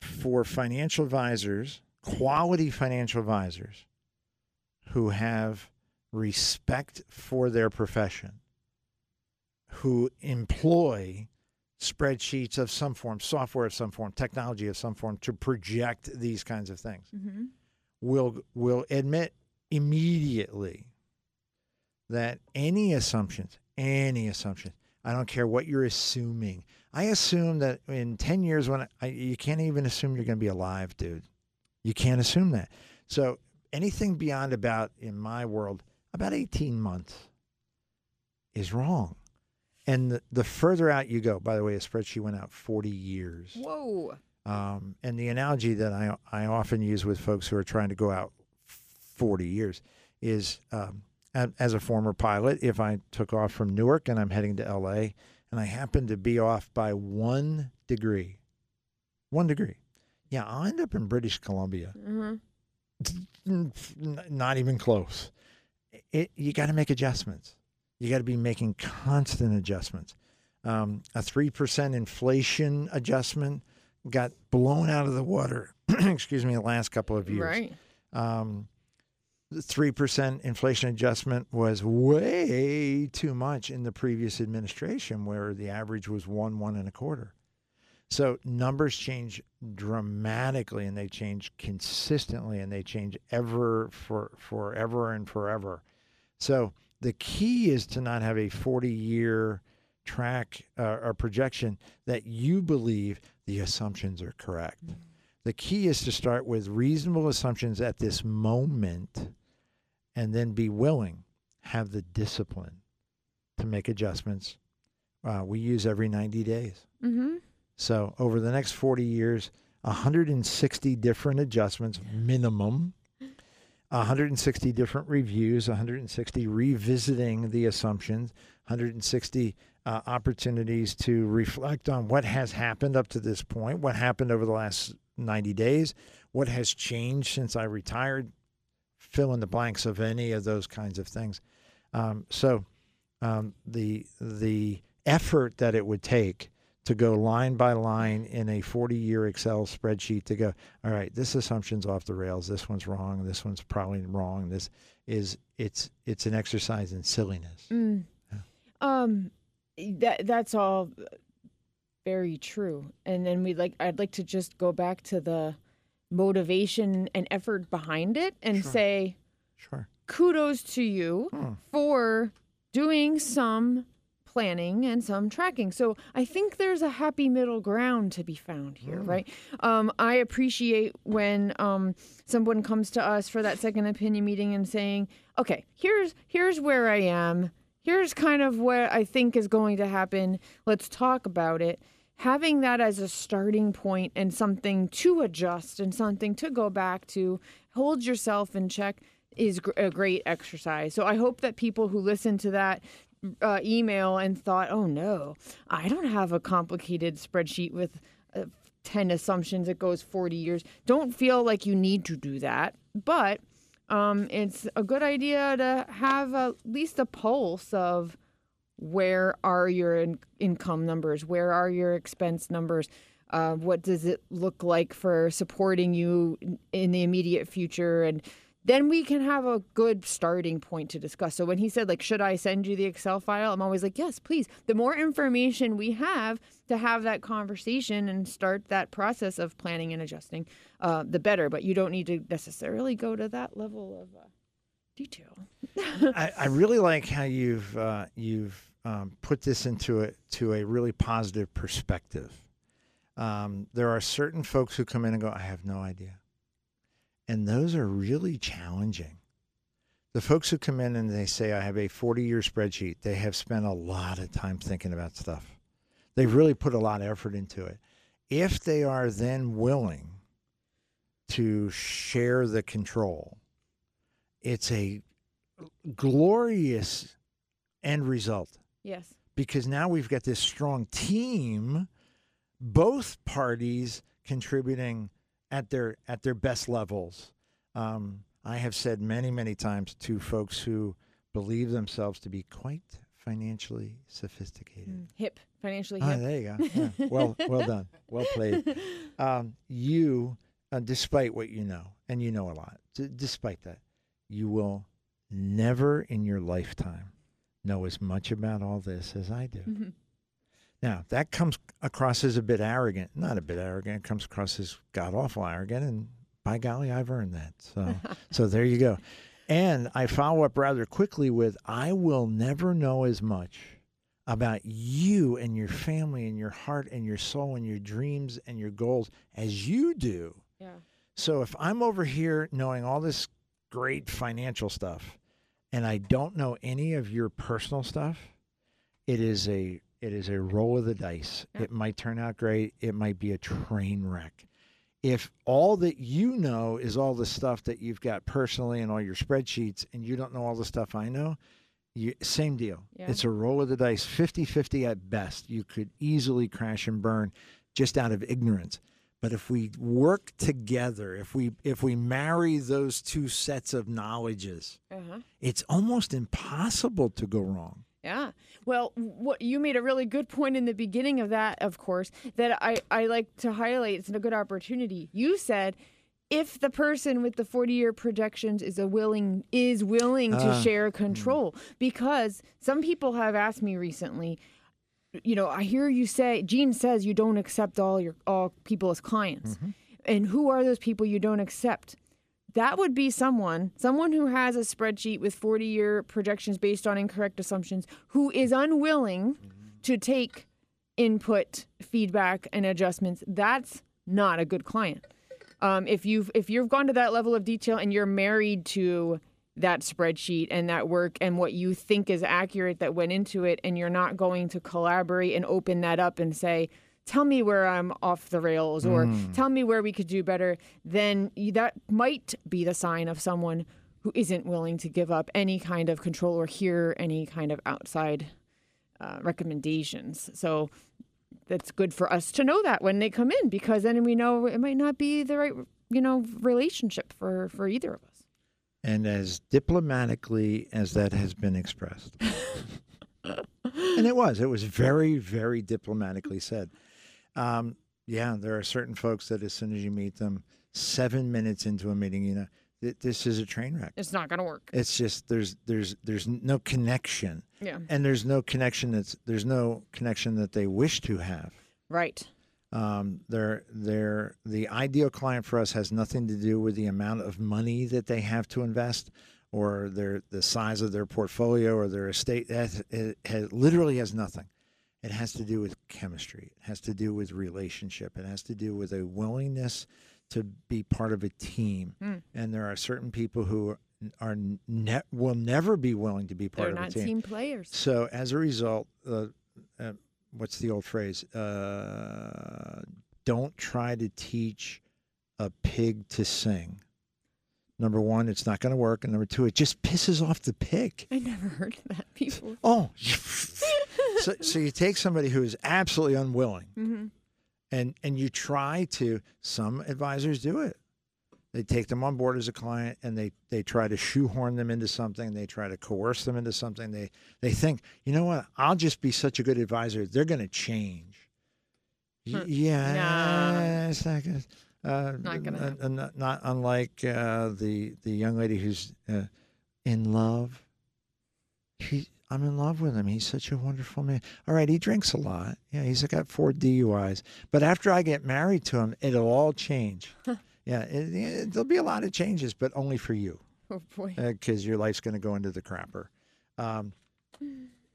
for financial advisors, quality financial advisors who have respect for their profession, who employ spreadsheets of some form, software of some form, technology of some form to project these kinds of things, mm-hmm. will admit immediately that any assumptions, I don't care what you're assuming. I assume that in 10 years, when you can't even assume you're going to be alive, dude. You can't assume that. So anything beyond in my world, about 18 months is wrong. And the further out you go, by the way, a spreadsheet went out 40 years. Whoa. And the analogy that I often use with folks who are trying to go out 40 years is, as a former pilot, if I took off from Newark and I'm heading to L.A., and I happen to be off by 1 degree. 1 degree. Yeah, I'll end up in British Columbia. Mm-hmm. Not even close. You got to make adjustments. You got to be making constant adjustments. A 3% inflation adjustment got blown out of the water, excuse me, the last couple of years. Right. The 3% inflation adjustment was way too much in the previous administration, where the average was 1.25. So numbers change dramatically, and they change consistently, and they change forever and forever. So the key is to not have a 40-year track or projection that you believe the assumptions are correct. Mm-hmm. The key is to start with reasonable assumptions at this moment, and then be willing, have the discipline to make adjustments. We use every 90 days. Mm-hmm. So over the next 40 years, 160 different adjustments minimum, 160 different reviews, 160 revisiting the assumptions, 160 opportunities to reflect on what has happened up to this point, what happened over the last 90 days, what has changed since I retired, fill in the blanks of any of those kinds of things. The effort that it would take to go line by line in a 40-year Excel spreadsheet to go, all right, this assumption's off the rails, this one's wrong, this one's probably wrong, it's an exercise in silliness. Mm. Yeah. That's all very true. And then I'd like to just go back to the motivation and effort behind it and say, sure, kudos to you for doing some planning and some tracking. So I think there's a happy middle ground to be found here, right? I appreciate when someone comes to us for that second opinion meeting and saying, okay, here's where I am. Here's kind of what I think is going to happen. Let's talk about it. Having that as a starting point and something to adjust and something to go back to, hold yourself in check, is a great exercise. So I hope that people who listen to that email and thought, oh no, I don't have a complicated spreadsheet with 10 assumptions that goes 40 years, don't feel like you need to do that. But it's a good idea to have at least a pulse of where are your income numbers, where are your expense numbers, what does it look like for supporting you in the immediate future, and then we can have a good starting point to discuss. So when he said, like, should I send you the Excel file? I'm always like, yes, please. The more information we have to have that conversation and start that process of planning and adjusting, the better. But you don't need to necessarily go to that level of detail. I really like how you've put this to a really positive perspective. There are certain folks who come in and go, I have no idea. And those are really challenging. The folks who come in and they say, I have a 40-year spreadsheet, they have spent a lot of time thinking about stuff. They've really put a lot of effort into it. If they are then willing to share the control, it's a glorious end result. Yes. Because now we've got this strong team, both parties contributing at their best levels. I have said many, many times to folks who believe themselves to be quite financially sophisticated. Financially hip. There you go. Yeah. Well done. Well played. Despite what you know, and you know a lot, despite that, you will never in your lifetime know as much about all this as I do. Mm-hmm. Now, that comes across as a bit arrogant. Not a bit arrogant. It comes across as god-awful arrogant, and by golly, I've earned that. So there you go. And I follow up rather quickly with, I will never know as much about you and your family and your heart and your soul and your dreams and your goals as you do. Yeah. So if I'm over here knowing all this great financial stuff and I don't know any of your personal stuff, it is a roll of the dice. Yeah. It might turn out great. It might be a train wreck. If all that you know is all the stuff that you've got personally and all your spreadsheets, and you don't know all the stuff I know, same deal. Yeah. It's a roll of the dice, 50-50 at best. You could easily crash and burn just out of ignorance. But if we work together, if we marry those two sets of knowledges, it's almost impossible to go wrong. Yeah. Well, you made a really good point in the beginning of that, of course, that I like to highlight. It's a good opportunity. You said if the person with the 40-year projections is willing to share control, because some people have asked me recently, you know, I hear you say, Gene says you don't accept all people as clients. Mm-hmm. And who are those people you don't accept? That would be someone who has a spreadsheet with 40-year projections based on incorrect assumptions, who is unwilling to take input, feedback, and adjustments. That's not a good client. If you've gone to that level of detail and you're married to that spreadsheet and that work and what you think is accurate that went into it, and you're not going to collaborate and open that up and say, tell me where I'm off the rails, or tell me where we could do better, then that might be the sign of someone who isn't willing to give up any kind of control or hear any kind of outside recommendations. So that's good for us to know that when they come in, because then we know it might not be the right, relationship for either of us. And as diplomatically as that has been expressed. And it was very, very diplomatically said. There are certain folks that as soon as you meet them, 7 minutes into a meeting, this is a train wreck. It's not going to work. It's just there's no connection. Yeah. And there's no connection that they wish to have. Right. The ideal client for us has nothing to do with the amount of money that they have to invest, or the size of their portfolio or their estate. It literally has nothing. It has to do with chemistry. It has to do with relationship. It has to do with a willingness to be part of a team. Mm. And there are certain people who will never be willing to be part of a team. They're not team players. So as a result, what's the old phrase? Don't try to teach a pig to sing. Number one, it's not going to work. And number two, it just pisses off the pig. I never heard of that, people. Oh. So you take somebody who is absolutely unwilling, and you try to, some advisors do it. They take them on board as a client, and they try to shoehorn them into something. They try to coerce them into something. They think, you know what, I'll just be such a good advisor. They're going to change. Yeah, it's not good. Not unlike the young lady who's in love. I'm in love with him. He's such a wonderful man. All right, he drinks a lot. Yeah, he's got 4 DUIs. But after I get married to him, it'll all change. Yeah, there'll be a lot of changes, but only for you. Oh, boy. Because your life's going to go into the crapper.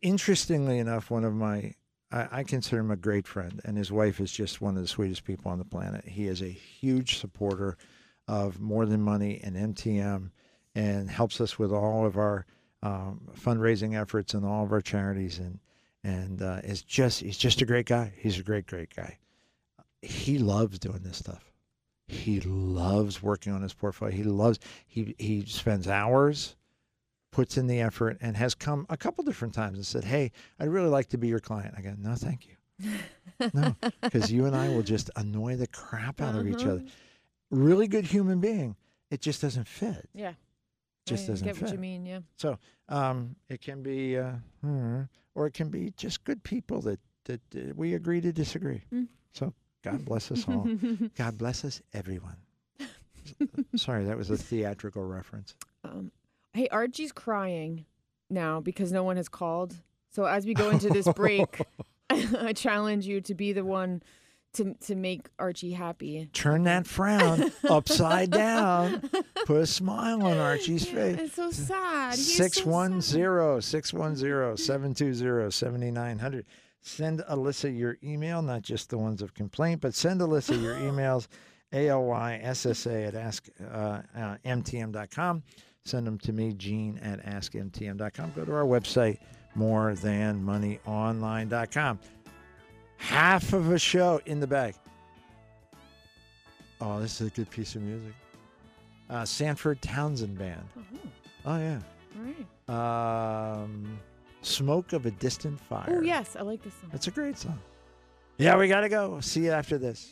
Interestingly enough, one of my... I consider him a great friend, and his wife is just one of the sweetest people on the planet. He is a huge supporter of More Than Money and MTM, and helps us with all of our fundraising efforts and all of our charities. And he's just a great guy. He's a great, great guy. He loves doing this stuff. He loves working on his portfolio. He spends hours, puts in the effort, and has come a couple different times and said, hey, I'd really like to be your client. I go, no, thank you. No, because you and I will just annoy the crap out of each other. Really good human being. It just doesn't fit. Yeah. just doesn't fit. I get what you mean, yeah. So it can be, or it can be just good people that we agree to disagree. Mm. So God bless us all. God bless us, everyone. Sorry, that was a theatrical reference. Hey, Archie's crying now because no one has called. So as we go into this break, I challenge you to be the one to make Archie happy. Turn that frown upside down. Put a smile on Archie's face. It's so sad. 610-720-7900. Send Alyssa your email, not just the ones of complaint, but send Alyssa your emails, alyssa@askmtm.com. Send them to me, Gene@askmtm.com. Go to our website, morethanmoneyonline.com. Half of a show in the bag. Oh, this is a good piece of music. Sanford Townsend Band. Oh yeah. All right. Smoke of a Distant Fire. Oh, yes. I like this song. That's a great song. Yeah, we got to go. See you after this.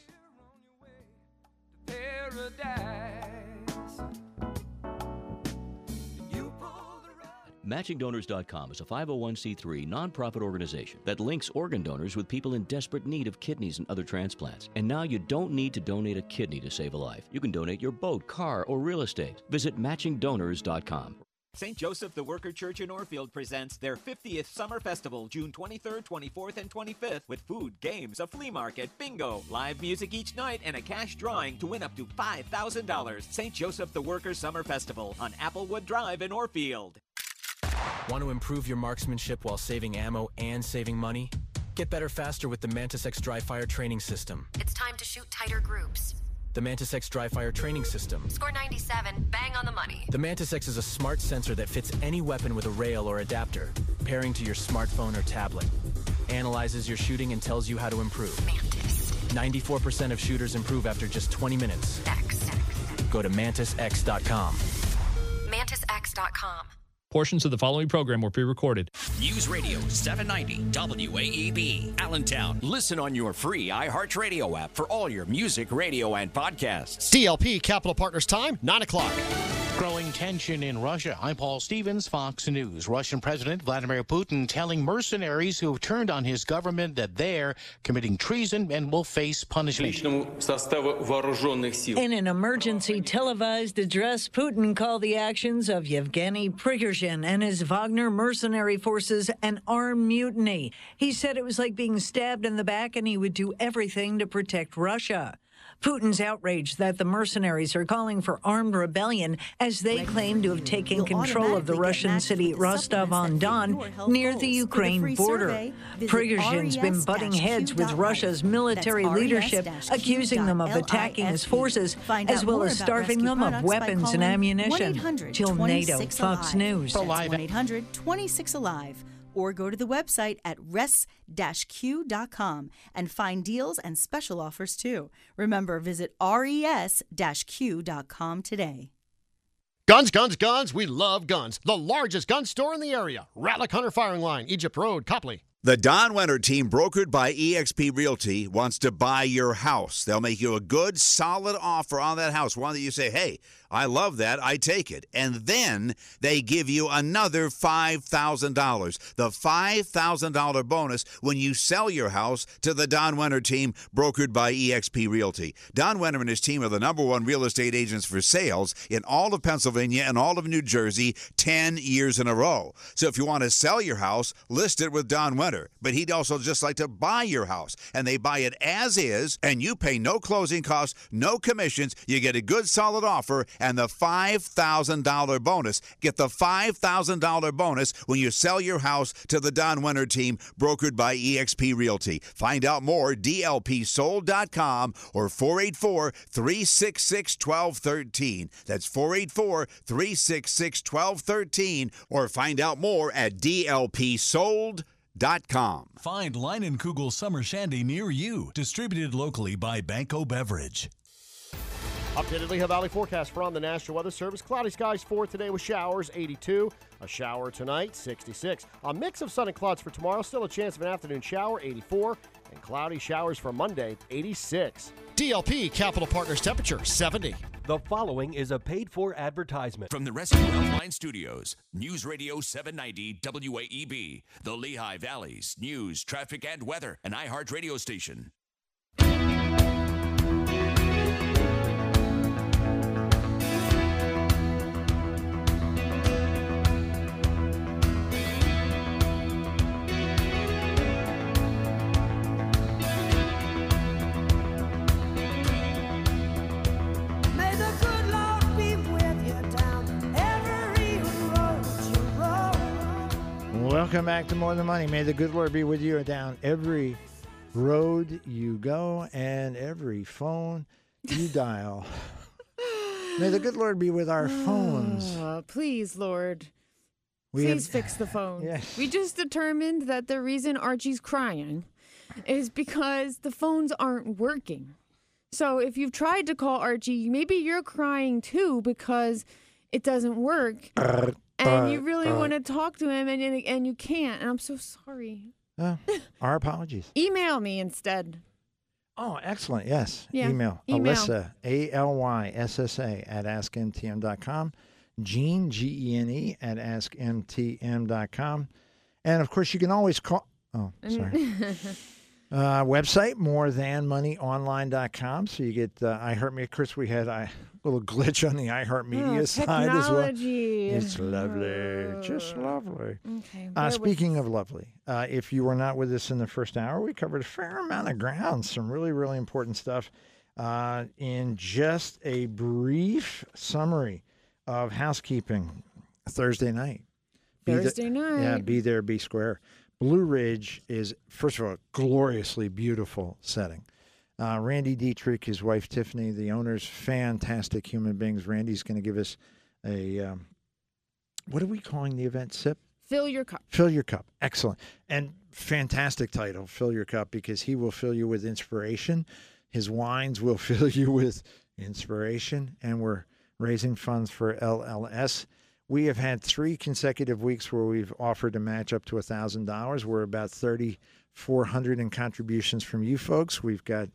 MatchingDonors.com is a 501c3 nonprofit organization that links organ donors with people in desperate need of kidneys and other transplants. And now you don't need to donate a kidney to save a life. You can donate your boat, car, or real estate. Visit MatchingDonors.com. St. Joseph the Worker Church in Orfield presents their 50th Summer Festival, June 23rd, 24th, and 25th, with food, games, a flea market, bingo, live music each night, and a cash drawing to win up to $5,000. St. Joseph the Worker Summer Festival on Applewood Drive in Orfield. Want to improve your marksmanship while saving ammo and saving money? Get better faster with the Mantis X Dry Fire Training System. It's time to shoot tighter groups. The Mantis X Dry Fire Training System. Score 97, bang on the money. The Mantis X is a smart sensor that fits any weapon with a rail or adapter, pairing to your smartphone or tablet. Analyzes your shooting and tells you how to improve. Mantis. 94% of shooters improve after just 20 minutes. X. Go to MantisX.com. MantisX.com. Portions of the following program were pre-recorded. News Radio 790 WAEB, Allentown. Listen on your free iHeartRadio app for all your music, radio, and podcasts. DLP Capital Partners time, 9 o'clock. Growing tension in Russia. I'm Paul Stevens, Fox News. Russian President Vladimir Putin telling mercenaries who have turned on his government that they're committing treason and will face punishment. In an emergency televised address, Putin called the actions of Yevgeny Prigozhin and his Wagner mercenary forces an armed mutiny. He said it was like being stabbed in the back and he would do everything to protect Russia. Putin's outraged that the mercenaries are calling for armed rebellion as they claim to have taken control of the Russian city Rostov-on-Don near the Ukraine border. Prigozhin's been butting heads with Russia's military leadership, accusing them of attacking his forces, as well as starving them of weapons and ammunition. Till NATO, Fox News. 1-800-26-ALIVE. Or go to the website at res-q.com and find deals and special offers, too. Remember, visit res-q.com today. Guns, guns, guns. We love guns. The largest gun store in the area. Ratlick Hunter Firing Line, Egypt Road, Copley. The Don Wenner team, brokered by eXp Realty, wants to buy your house. They'll make you a good, solid offer on that house, one that you say, hey, I love that, I take it. And then they give you another $5,000, the $5,000 bonus when you sell your house to the Don Wenner team, brokered by eXp Realty. Don Wenner and his team are the number one real estate agents for sales in all of Pennsylvania and all of New Jersey 10 years in a row. So if you want to sell your house, list it with Don Wenner. But he'd also just like to buy your house, and they buy it as is, and you pay no closing costs, no commissions. You get a good, solid offer and the $5,000 bonus. Get the $5,000 bonus when you sell your house to the Don Wenner team, brokered by eXp Realty. Find out more, dlpsold.com or 484-366-1213. That's 484-366-1213, or find out more at dlpsold.com. Find Leinenkugel's Summer Shandy near you. Distributed locally by Banco Beverage. Updated Lehigh Valley forecast from the National Weather Service. Cloudy skies for today with showers, 82. A shower tonight, 66. A mix of sun and clouds for tomorrow. Still a chance of an afternoon shower, 84. And cloudy showers for Monday, 86. DLP Capital Partners temperature, 70. The following is a paid-for advertisement. From the Rescue Online Studios, News Radio 790 WAEB, the Lehigh Valley's news, traffic, and weather, an iHeart radio station. Welcome back to More Than Money. May the good Lord be with you down every road you go and every phone you dial. May the good Lord be with our phones. Please, Lord. Please fix the phone. Yes. We just determined that the reason Archie's crying is because the phones aren't working. So if you've tried to call Archie, maybe you're crying too because it doesn't work. And you really want to talk to him, and you can't. And I'm so sorry. Our apologies. Email me instead. Oh, excellent. Yes. Yeah. Email. Alyssa, A-L-Y-S-S-A at AskMTM.com. Gene, G-E-N-E at AskMTM.com. And, of course, you can always call. Oh, sorry. Website, morethanmoneyonline.com. So you get iHeartMedia. Of course, we had little glitch on the iHeartMedia side as well. It's lovely. Just lovely. Okay. Speaking of lovely, if you were not with us in the first hour, we covered a fair amount of ground, some really, really important stuff. In just a brief summary of housekeeping, Thursday night. Yeah, be there, be square. Blue Ridge is, first of all, a gloriously beautiful setting. Randy Dietrich, his wife Tiffany, the owners, fantastic human beings. Randy's going to give us a, what are we calling the event, SIP? Fill Your Cup. Fill Your Cup. Excellent. And fantastic title, Fill Your Cup, because he will fill you with inspiration. His wines will fill you with inspiration. And we're raising funds for LLS. We have had 3 consecutive weeks where we've offered to match up to $1,000. We're about 3,400 in contributions from you folks. We've got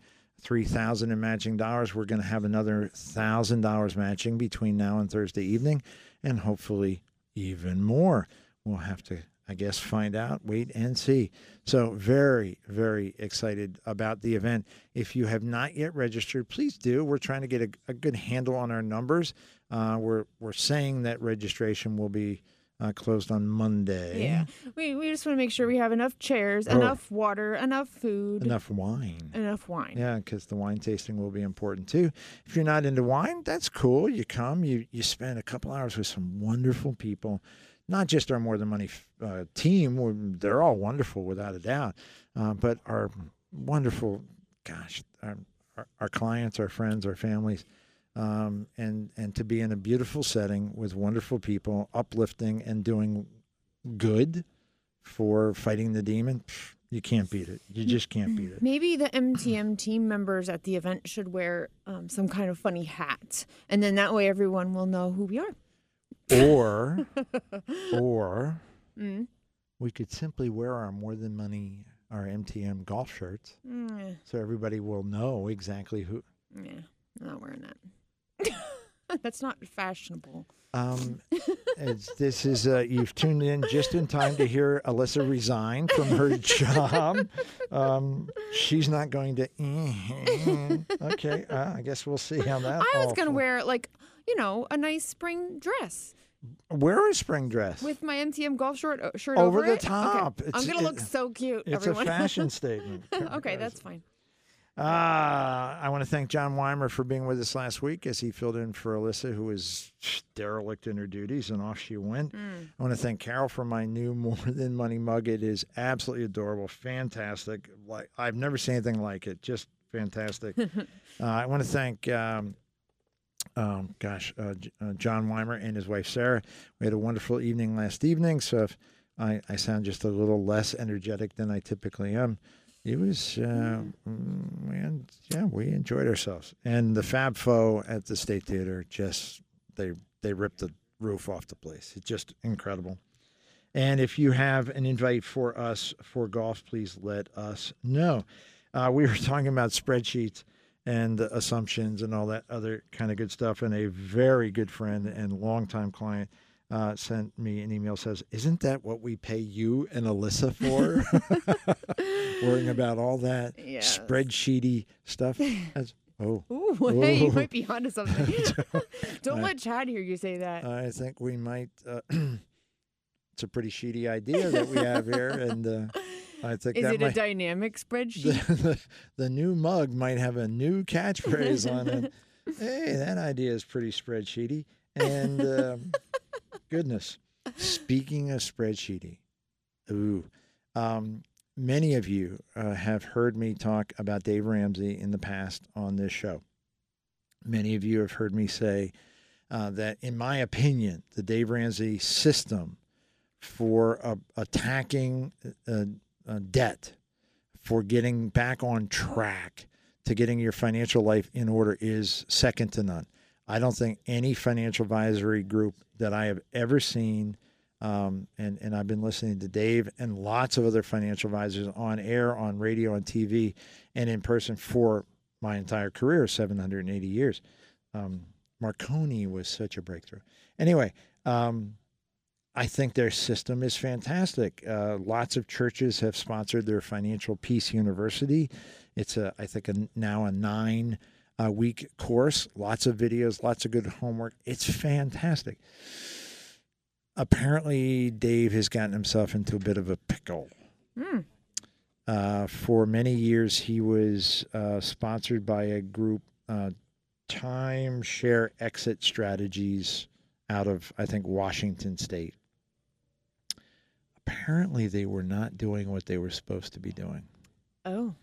$3,000 in matching dollars. We're going to have another $1,000 matching between now and Thursday evening, and hopefully even more. We'll have to, I guess, find out, wait and see. So very, very excited about the event. If you have not yet registered, please do. We're trying to get a good handle on our numbers. We're saying that registration will be closed on Monday. Yeah, we just want to make sure we have enough chairs, enough water, enough food, enough wine. Yeah, because the wine tasting will be important too. If you're not into wine, that's cool. You come, you spend a couple hours with some wonderful people. Not just our More Than Money team; they're all wonderful without a doubt. But our wonderful, our clients, our friends, our families. And to be in a beautiful setting with wonderful people, uplifting and doing good for fighting the demon, you can't beat it. You just can't beat it. Maybe the MTM team members at the event should wear some kind of funny hat, and then that way everyone will know who we are. Or we could simply wear our More Than Money, our MTM golf shirts, so everybody will know exactly who. Yeah, I'm not wearing that. That's not fashionable. You've tuned in just in time to hear Alyssa resign from her job. She's not going to. Okay, I guess we'll see how that. I was going to wear a nice spring dress. Wear a spring dress with my MTM golf shirt over the top. Okay. I'm going to look so cute. It's everyone. A fashion statement. Okay, that's fine. I want to thank John Weimer for being with us last week as he filled in for Alyssa, who was derelict in her duties, and off she went. I want to thank Carol for my new More Than Money mug. It is absolutely adorable, fantastic. Like I've never seen anything like it, just fantastic. I want to thank John Weimer and his wife, Sarah. We had a wonderful evening last evening, so if I sound just a little less energetic than I typically am, it was, we enjoyed ourselves. And the Fab Four at the State Theater, just, they ripped the roof off the place. It's just incredible. And if you have an invite for us for golf, please let us know. We were talking about spreadsheets. and assumptions and all that other kind of good stuff. And a very good friend and longtime client sent me an email, says, isn't that what we pay you and Alyssa for? Worrying about all that spreadsheety stuff. Ooh, hey, you might be onto something. Don't let Chad hear you say that. I think we might. It's a pretty shitty idea that we have here, and I think is it a dynamic spreadsheet? The new mug might have a new catchphrase on it. Hey, that idea is pretty spreadsheety, and goodness. Speaking of spreadsheety, many of you have heard me talk about Dave Ramsey in the past on this show. Many of you have heard me say that, in my opinion, the Dave Ramsey system for attacking debt, for getting back on track to getting your financial life in order, is second to none. I don't think any financial advisory group that I have ever seen, and I've been listening to Dave and lots of other financial advisors on air, on radio, on TV, and in person for my entire career, 780 years. Marconi was such a breakthrough. Anyway, I think their system is fantastic. Lots of churches have sponsored their Financial Peace University. It's, now a 9-week course. Lots of videos, lots of good homework. It's fantastic. Apparently, Dave has gotten himself into a bit of a pickle. For many years, he was sponsored by a group, Timeshare Exit Strategies, out of, I think, Washington State. Apparently, they were not doing what they were supposed to be doing. Oh.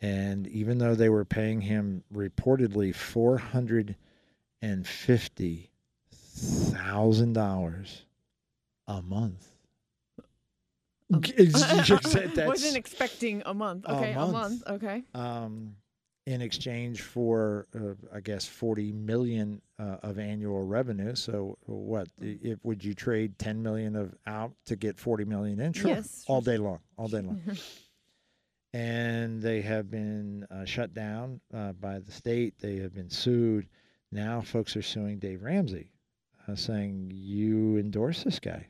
And even though they were paying him reportedly $450,000 a month. I wasn't expecting a month. Okay, a month. Okay. In exchange for, I guess, $40 million of annual revenue. So what? Would you trade $10 million out to get $40 million in? Sure. Yes. All day long. And they have been shut down by the state. They have been sued. Now folks are suing Dave Ramsey, saying, you endorse this guy.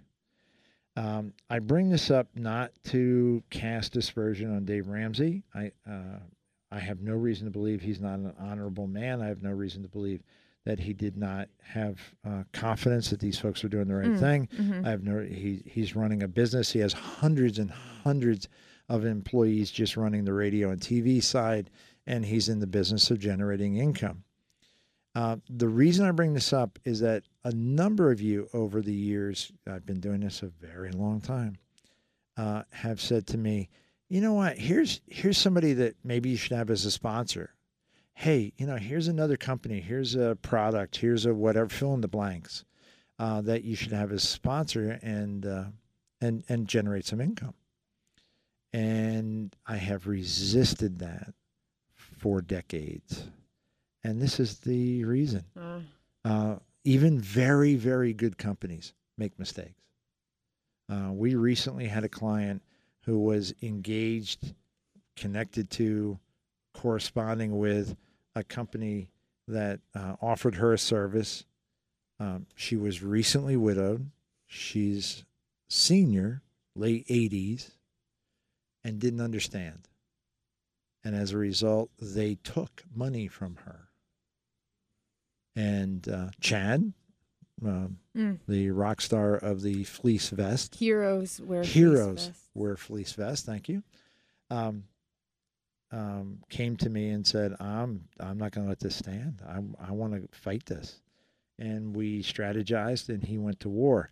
I bring this up not to cast dispersion on Dave Ramsey. I have no reason to believe he's not an honorable man. I have no reason to believe that he did not have confidence that these folks were doing the right thing. Mm-hmm. He's running a business. He has hundreds and hundreds of employees just running the radio and TV side, and he's in the business of generating income. The reason I bring this up is that a number of you over the years, I've been doing this a very long time, have said to me, you know what, here's somebody that maybe you should have as a sponsor. Hey, here's another company, here's a product, here's a whatever, fill in the blanks, that you should have as a sponsor and generate some income. And I have resisted that for decades. And this is the reason. Even very, very good companies make mistakes. We recently had a client who was engaged, connected to, corresponding with a company that offered her a service. She was recently widowed. She's senior, late 80s, and didn't understand. And as a result, they took money from her. And Chad, the rock star of the fleece vest. Heroes wear fleece vest. Thank you. Came to me and said, I'm not going to let this stand. I want to fight this. And we strategized, and he went to war.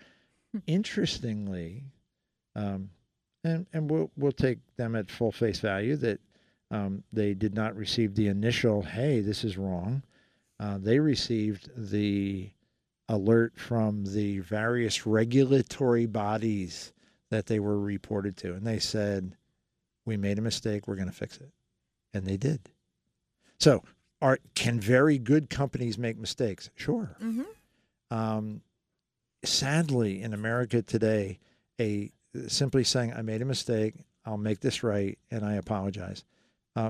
Interestingly, and we'll take them at full face value that they did not receive the initial, hey, this is wrong. They received the alert from the various regulatory bodies that they were reported to. And they said, we made a mistake. We're going to fix it. And they did. So can very good companies make mistakes? Sure. Mm-hmm. Sadly, in America today, simply saying, I made a mistake, I'll make this right, and I apologize.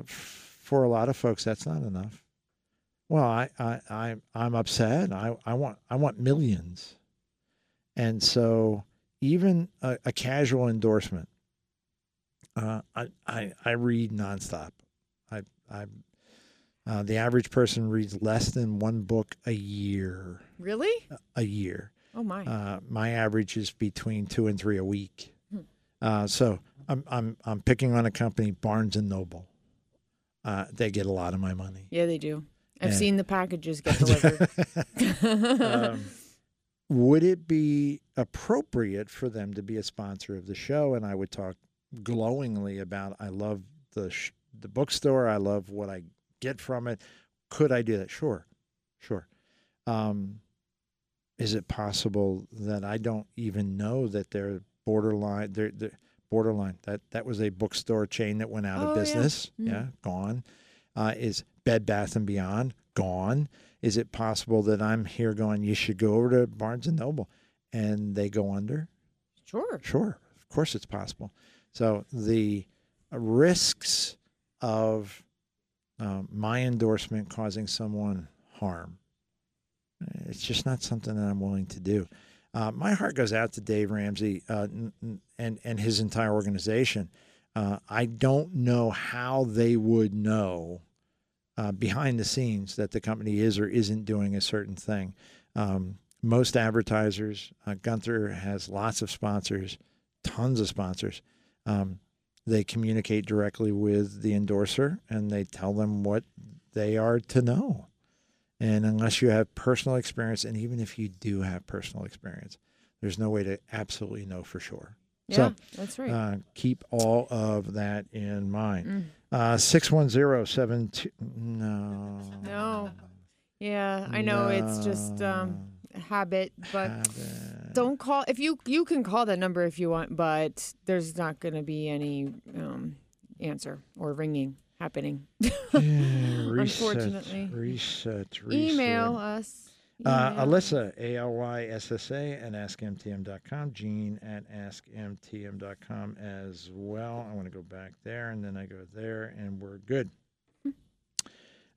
For a lot of folks, that's not enough. Well, I'm upset. I want millions. And so even a casual endorsement, I read nonstop. The average person reads less than one book a year. Really? A year. Oh my! My average is between 2 and 3 a week. So I'm picking on a company, Barnes and Noble. They get a lot of my money. Yeah, they do. I've seen the packages get delivered. Would it be appropriate for them to be a sponsor of the show? And I would talk glowingly about I love the bookstore. I love what I get from it. Could I do that? Sure. Is it possible that I don't even know that they're borderline? They're borderline. That was a bookstore chain that went out of business. Yeah, gone. Is Bed Bath & Beyond gone? Is it possible that I'm here going, you should go over to Barnes & Noble, and they go under? Sure. Of course it's possible. So the risks of my endorsement causing someone harm, it's just not something that I'm willing to do. My heart goes out to Dave Ramsey and his entire organization. I don't know how they would know behind the scenes that the company is or isn't doing a certain thing. Most advertisers, Gunther has lots of sponsors, tons of sponsors. They communicate directly with the endorser, and they tell them what they are to know. And unless you have personal experience, and even if you do have personal experience, there's no way to absolutely know for sure. Yeah, so, that's right. Keep all of that in mind. 61072. No. Yeah, I know it's just habit, but don't call. If you can call that number if you want, but there's not going to be any answer or ringing happening. Yeah, unfortunately. Research. Email us. Alyssa, ALYSSA at AskMTM.com. Jean at AskMTM.com as well. I want to go back there, and then I go there, and we're good.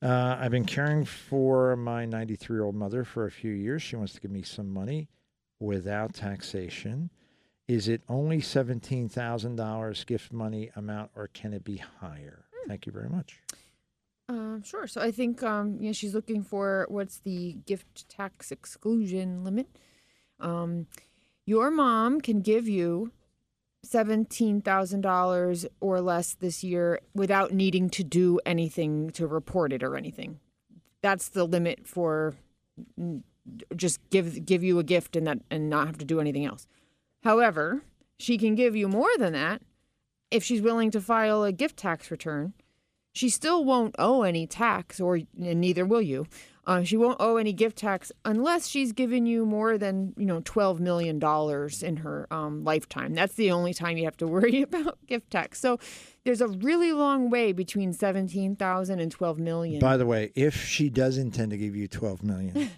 I've been caring for my 93-year-old mother for a few years. She wants to give me some money without taxation. Is it only $17,000 gift money amount, or can it be higher? Thank you very much. Sure. So I think she's looking for what's the gift tax exclusion limit. Your mom can give you $17,000 or less this year without needing to do anything to report it or anything. That's the limit for just give you a gift and that and not have to do anything else. However, she can give you more than that if she's willing to file a gift tax return. She still won't owe any tax, and neither will you. She won't owe any gift tax unless she's given you more than $12 million in her lifetime. That's the only time you have to worry about gift tax. So there's a really long way between $17,000 and $12 million. By the way, if she does intend to give you $12 million,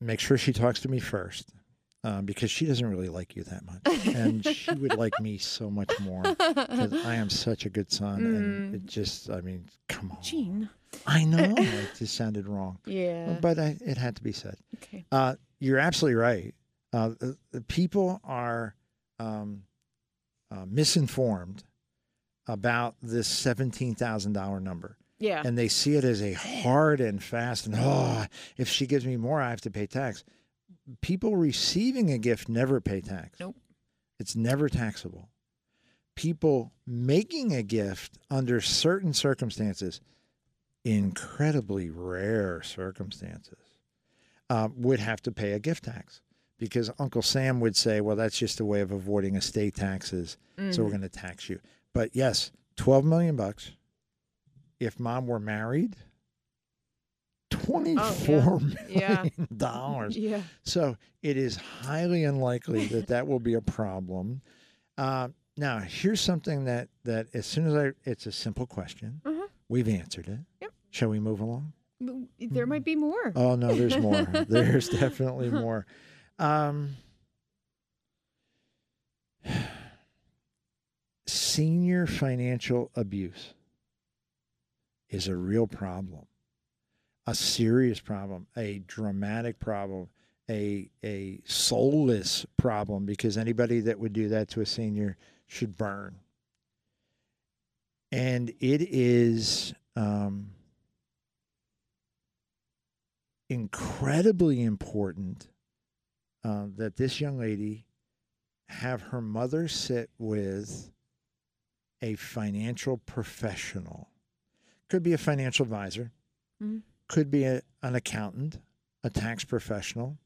make sure she talks to me first. Because she doesn't really like you that much, and she would like me so much more because I am such a good son, and it just, come on. Gene. I know. It just sounded wrong. Yeah. But it had to be said. Okay. You're absolutely right. The people are misinformed about this $17,000 number. Yeah. And they see it as a hard and fast, and if she gives me more, I have to pay tax. People receiving a gift never pay tax. Nope. It's never taxable. People making a gift under certain circumstances, incredibly rare circumstances, would have to pay a gift tax because Uncle Sam would say, well, that's just a way of avoiding estate taxes, so we're going to tax you. But yes, $12 million. If mom were married, $24 million. Yeah. So it is highly unlikely that will be a problem. Now, here's something that as soon as it's a simple question. We've answered it. Yep. Shall we move along? There might be more. Oh, no, there's more. There's definitely more. Senior financial abuse is a real problem. a serious problem, a dramatic problem, a soulless problem, because anybody that would do that to a senior should burn. And it is incredibly important that this young lady have her mother sit with a financial professional. Could be a financial advisor, mm-hmm. could be an accountant, a tax professional,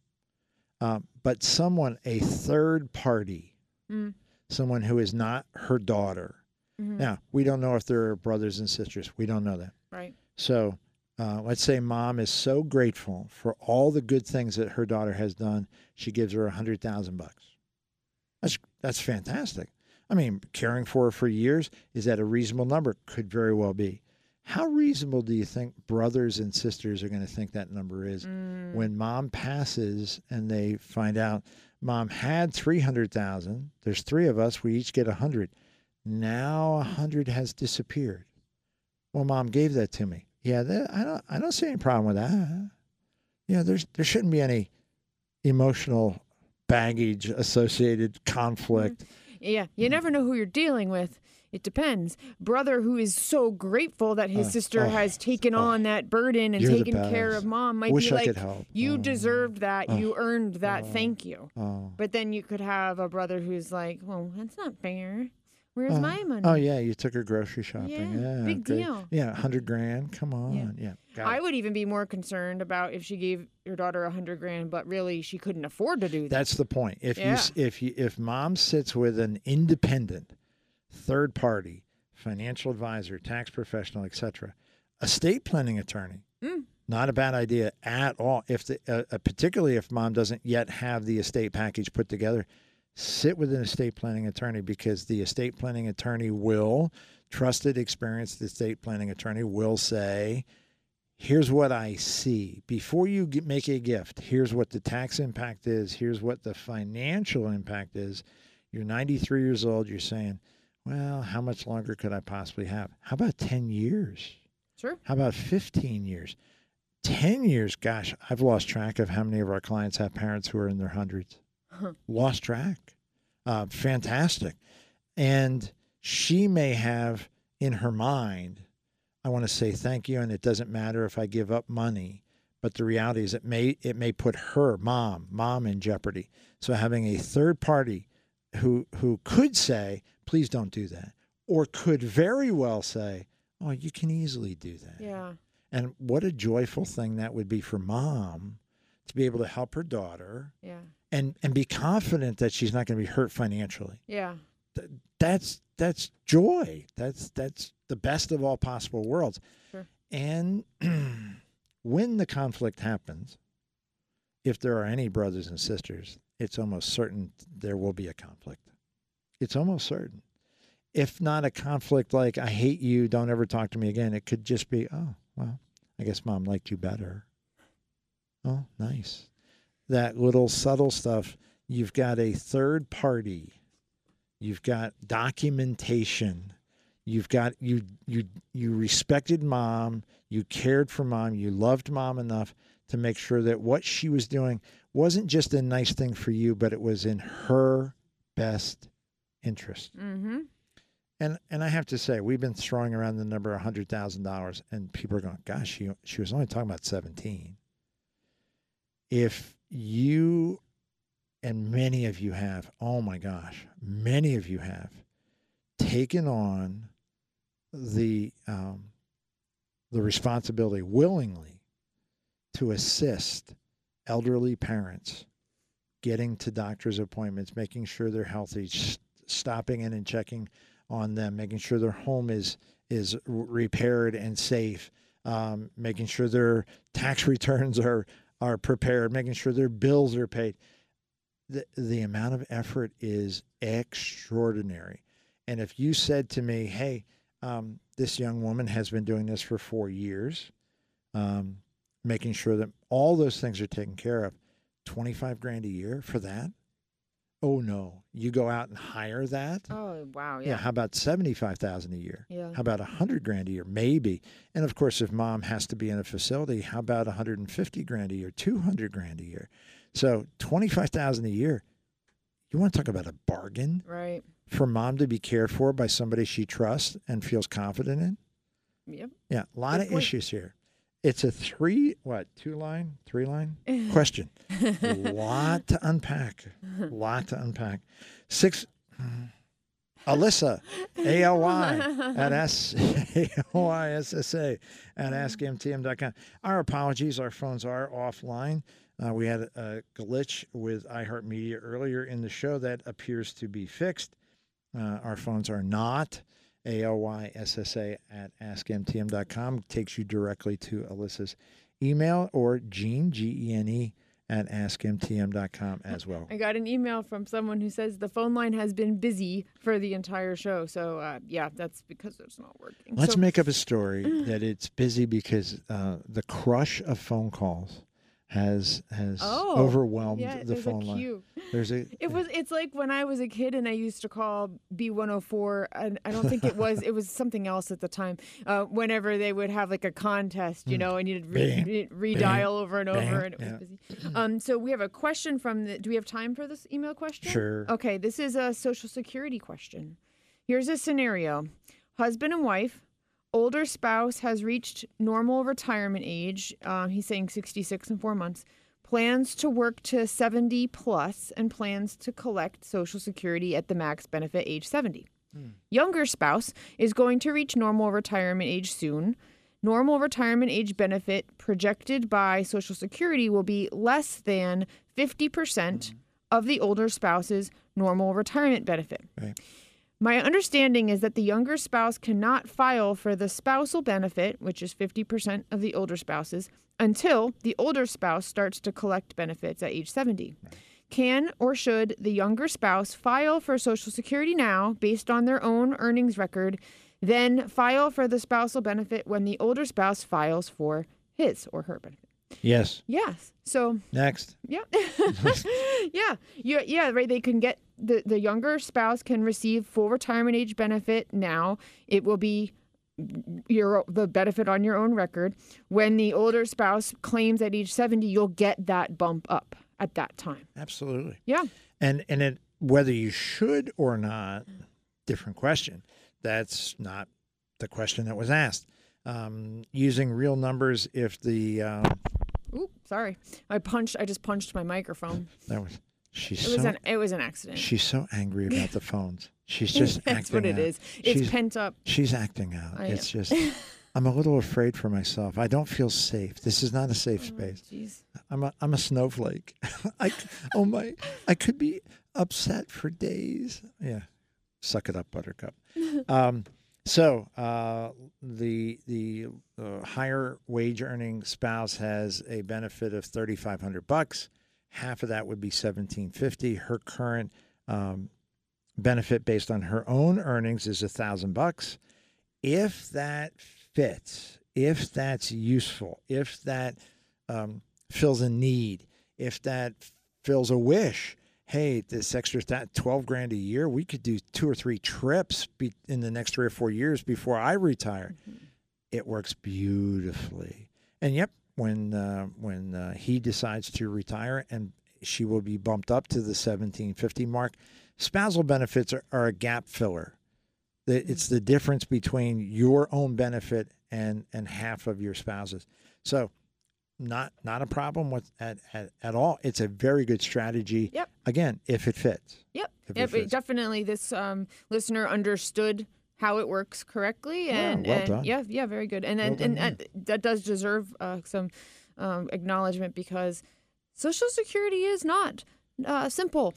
but someone, a third party, mm-hmm. someone who is not her daughter. Mm-hmm. Now, we don't know if they're brothers and sisters. We don't know that. Right. So let's say mom is so grateful for all the good things that her daughter has done. She gives her $100,000. That's fantastic. I mean, caring for her for years, is that a reasonable number? Could very well be. How reasonable do you think brothers and sisters are going to think that number is when mom passes and they find out mom had 300,000? There's three of us. We each get 100. Now 100 has disappeared. Well, mom gave that to me. Yeah, I don't see any problem with that. Yeah, there shouldn't be any emotional baggage associated conflict. Yeah, you never know who you're dealing with. It depends. Brother who is so grateful that his sister has taken on that burden and taken care of mom might be like, you deserved that, you earned that, thank you. But then you could have a brother who's like, well, that's not fair. Where's my money? Oh, yeah, you took her grocery shopping. Yeah, big deal. Yeah, 100 grand, come on. Yeah. I would even be more concerned about if she gave your daughter 100 grand, but really she couldn't afford to do that. That's the point. If mom sits with an independent, third party, financial advisor, tax professional, etc., estate planning attorney, not a bad idea at all. If particularly if mom doesn't yet have the estate package put together, sit with an estate planning attorney, because the estate planning attorney will, trusted, experienced estate planning attorney will say, here's what I see. Before you make a gift, here's what the tax impact is. Here's what the financial impact is. You're 93 years old. You're saying, well, how much longer could I possibly have? How about 10 years? Sure. How about 15 years? 10 years, gosh, I've lost track of how many of our clients have parents who are in their hundreds. Lost track. Fantastic. And she may have in her mind, I want to say thank you, and it doesn't matter if I give up money. But the reality is it may put her, mom in jeopardy. So having a third party who could say, please don't do that, or could very well say, oh, you can easily do that. Yeah. And what a joyful thing that would be for mom to be able to help her daughter. Yeah. And be confident that she's not going to be hurt financially. Yeah, that's joy. That's the best of all possible worlds. Sure. And when the conflict happens, if there are any brothers and sisters, it's almost certain there will be a conflict. It's almost certain. If not a conflict like, I hate you, don't ever talk to me again, it could just be, oh, well, I guess mom liked you better. Oh, nice. That little subtle stuff. You've got a third party, you've got documentation, you've got you respected mom, you cared for mom, you loved mom enough to make sure that what she was doing wasn't just a nice thing for you, but it was in her best interest. Mm-hmm. And I have to say, we've been throwing around the number $100,000, and people are going, gosh, she was only talking about 17. If you, and many of you have, oh my gosh, many of you have taken on the responsibility willingly to assist elderly parents getting to doctor's appointments, making sure they're healthy, stopping in and checking on them, making sure their home is repaired and safe, making sure their tax returns are prepared, making sure their bills are paid. The amount of effort is extraordinary. And if you said to me, hey, this young woman has been doing this for 4 years, making sure that all those things are taken care of, $25,000 a year for that, Oh, no. You go out and hire that? Oh, wow. Yeah. How about $75,000 a year? Yeah. How about $100,000 a year? Maybe. And of course, if mom has to be in a facility, how about $150,000 a year, $200,000 a year? So $25,000 a year. You want to talk about a bargain? Right. For mom to be cared for by somebody she trusts and feels confident in? Yep. Yeah. A lot of issues here. It's a three-line question. A lot to unpack. Six, Alyssa, A-L-Y, at A-L-Y-S-S-A, at AskMTM.com. Our apologies. Our phones are offline. We had a glitch with iHeartMedia earlier in the show that appears to be fixed. Our phones are not. ALYSSA at AskMTM.com takes you directly to Alyssa's email, or Gene, G-E-N-E, at AskMTM.com as well. I got an email from someone who says the phone line has been busy for the entire show. So, yeah, that's because it's not working. Let's make up a story that it's busy because the crush of phone calls has overwhelmed the phone line. It's like when I was a kid and I used to call B104, and I don't think it was something else at the time. Whenever they would have like a contest, you know, and you'd redial over and over, and it was busy. So we have a question from do we have time for this email question? Sure. Okay, this is a Social Security question. Here's a scenario: husband and wife. Older spouse has reached normal retirement age. He's saying 66 in 4 months. Plans to work to 70 plus and plans to collect Social Security at the max benefit age 70. Younger spouse is going to reach normal retirement age soon. Normal retirement age benefit projected by Social Security will be less than 50% of the older spouse's normal retirement benefit. Right. My understanding is that the younger spouse cannot file for the spousal benefit, which is 50% of the older spouse's, until the older spouse starts to collect benefits at age 70. Right. Can or should the younger spouse file for Social Security now based on their own earnings record, then file for the spousal benefit when the older spouse files for his or her benefit? Yes. Yes. So next. Yeah. Yeah. Right. They can get the younger spouse can receive full retirement age benefit now. It will be the benefit on your own record. When the older spouse claims at age 70, you'll get that bump up at that time. Absolutely. Yeah. And it, whether you should or not, different question. That's not the question that was asked. Using real numbers, if the sorry, I just punched my microphone. It was an accident. She's so angry about the phones. She's just acting out. That's what it is. It's pent up. She's acting out. It's just, I'm a little afraid for myself. I don't feel safe. This is not a safe space. Geez. I'm a snowflake. I could be upset for days. Yeah, suck it up, Buttercup. So the higher wage earning spouse has a benefit of $3,500. Half of that would be $1,750. Her current benefit based on her own earnings is $1,000. If that fits, if that's useful, if that fills a need, if that fills a wish, hey, this extra $12,000 a year, we could do 2 or 3 trips in the next 3 or 4 years before I retire. Mm-hmm. It works beautifully. And yep. When he decides to retire, and she will be bumped up to the $1,750 mark. Spousal benefits are a gap filler. It's the difference between your own benefit and half of your spouse's. So not a problem with at all. It's a very good strategy. Yep. Again, if it fits. Yep. Definitely, this listener understood how it works correctly, and well done. Yeah, very good. And that does deserve some acknowledgement, because Social Security is not simple.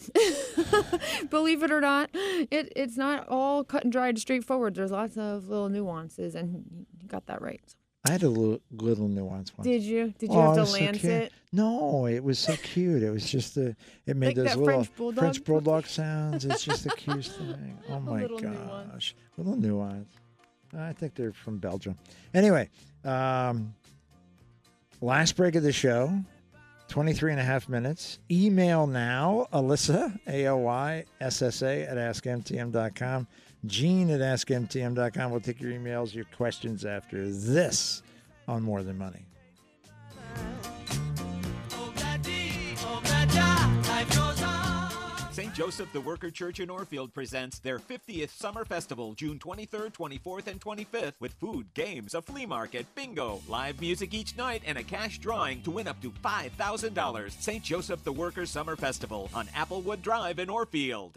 Believe it or not, it's not all cut and dried, straightforward. There's lots of little nuances, and you got that right. I had a little nuance one. Did you? Did you have to lance it? No, it was so cute. It was just it made like those little French bulldog sounds. It's just the cutest thing. Oh my gosh. A little nuance. I think they're from Belgium. Anyway, last break of the show. 23 and a half minutes. Email now, Alyssa, ALYSSA at AskMTM.com. Gene at AskMTM.com. We'll take your emails, your questions after this on More Than Money. St. Joseph the Worker Church in Orfield presents their 50th Summer Festival, June 23rd, 24th, and 25th, with food, games, a flea market, bingo, live music each night, and a cash drawing to win up to $5,000. St. Joseph the Worker Summer Festival on Applewood Drive in Orfield.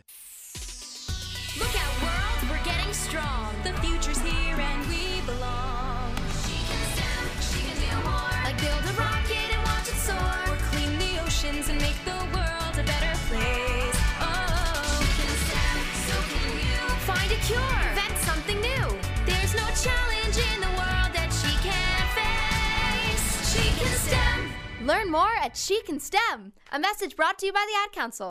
Look out, world, we're getting strong. The future's here and we belong. She can stem, she can deal more. Like build a rocket and watch it soar. Or clean the oceans and make the world a better place. Oh, she can stem, so can you. Find a cure, invent something new. There's no challenge in the world that she can't face. She can stem. Learn more at She Can Stem. A message brought to you by the Ad Council.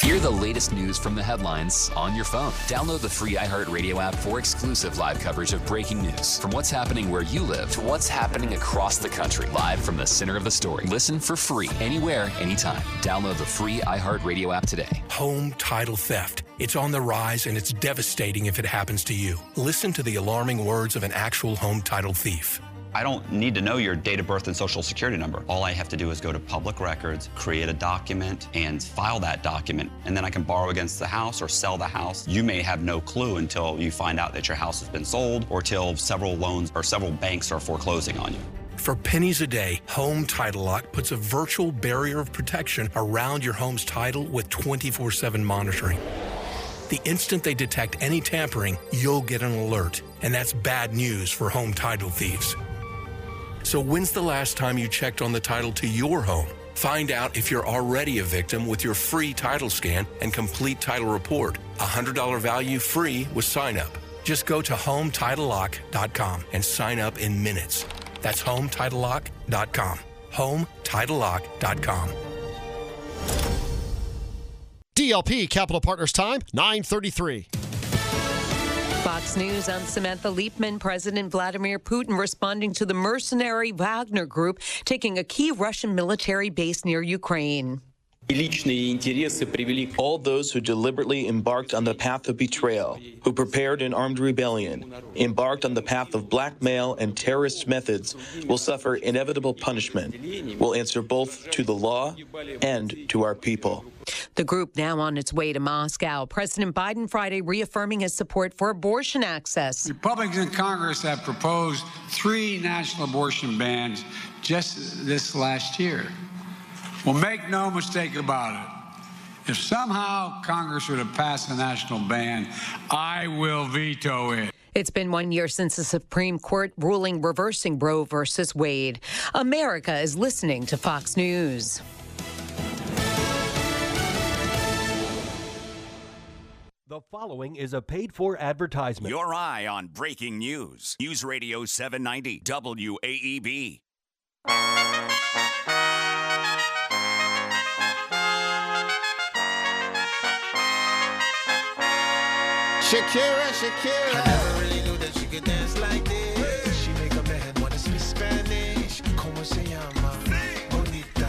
Hear the latest news from the headlines on your phone. Download the free iHeartRadio app for exclusive live coverage of breaking news. From what's happening where you live to what's happening across the country. Live from the center of the story. Listen for free anywhere, anytime. Download the free iHeartRadio app today. Home title theft. It's on the rise, and it's devastating if it happens to you. Listen to the alarming words of an actual home title thief. I don't need to know your date of birth and social security number. All I have to do is go to public records, create a document, and file that document. And then I can borrow against the house or sell the house. You may have no clue until you find out that your house has been sold or till several loans or several banks are foreclosing on you. For pennies a day, Home Title Lock puts a virtual barrier of protection around your home's title with 24/7 monitoring. The instant they detect any tampering, you'll get an alert. And that's bad news for home title thieves. So when's the last time you checked on the title to your home? Find out if you're already a victim with your free title scan and complete title report. $100 value free with sign up. Just go to HomeTitleLock.com and sign up in minutes. That's HomeTitleLock.com. HomeTitleLock.com. DLP Capital Partners time, 9:33. Fox News, I'm Samantha Liepman. President Vladimir Putin responding to the mercenary Wagner group taking a key Russian military base near Ukraine. All those who deliberately embarked on the path of betrayal, who prepared an armed rebellion, embarked on the path of blackmail and terrorist methods, will suffer inevitable punishment. We'll answer both to the law and to our people. The group now on its way to Moscow. President Biden Friday reaffirming his support for abortion access. Republicans in Congress have proposed 3 national abortion bans just this last year. Well, make no mistake about it. If somehow Congress were to pass a national ban, I will veto it. It's been 1 year since the Supreme Court ruling reversing Roe versus Wade. America is listening to Fox News. The following is a paid-for advertisement. Your eye on breaking news. News Radio 790 WAEB. Shakira, Shakira. I never really knew that she could dance like this. She make a man want to speak Spanish. Como se llama? Bonita.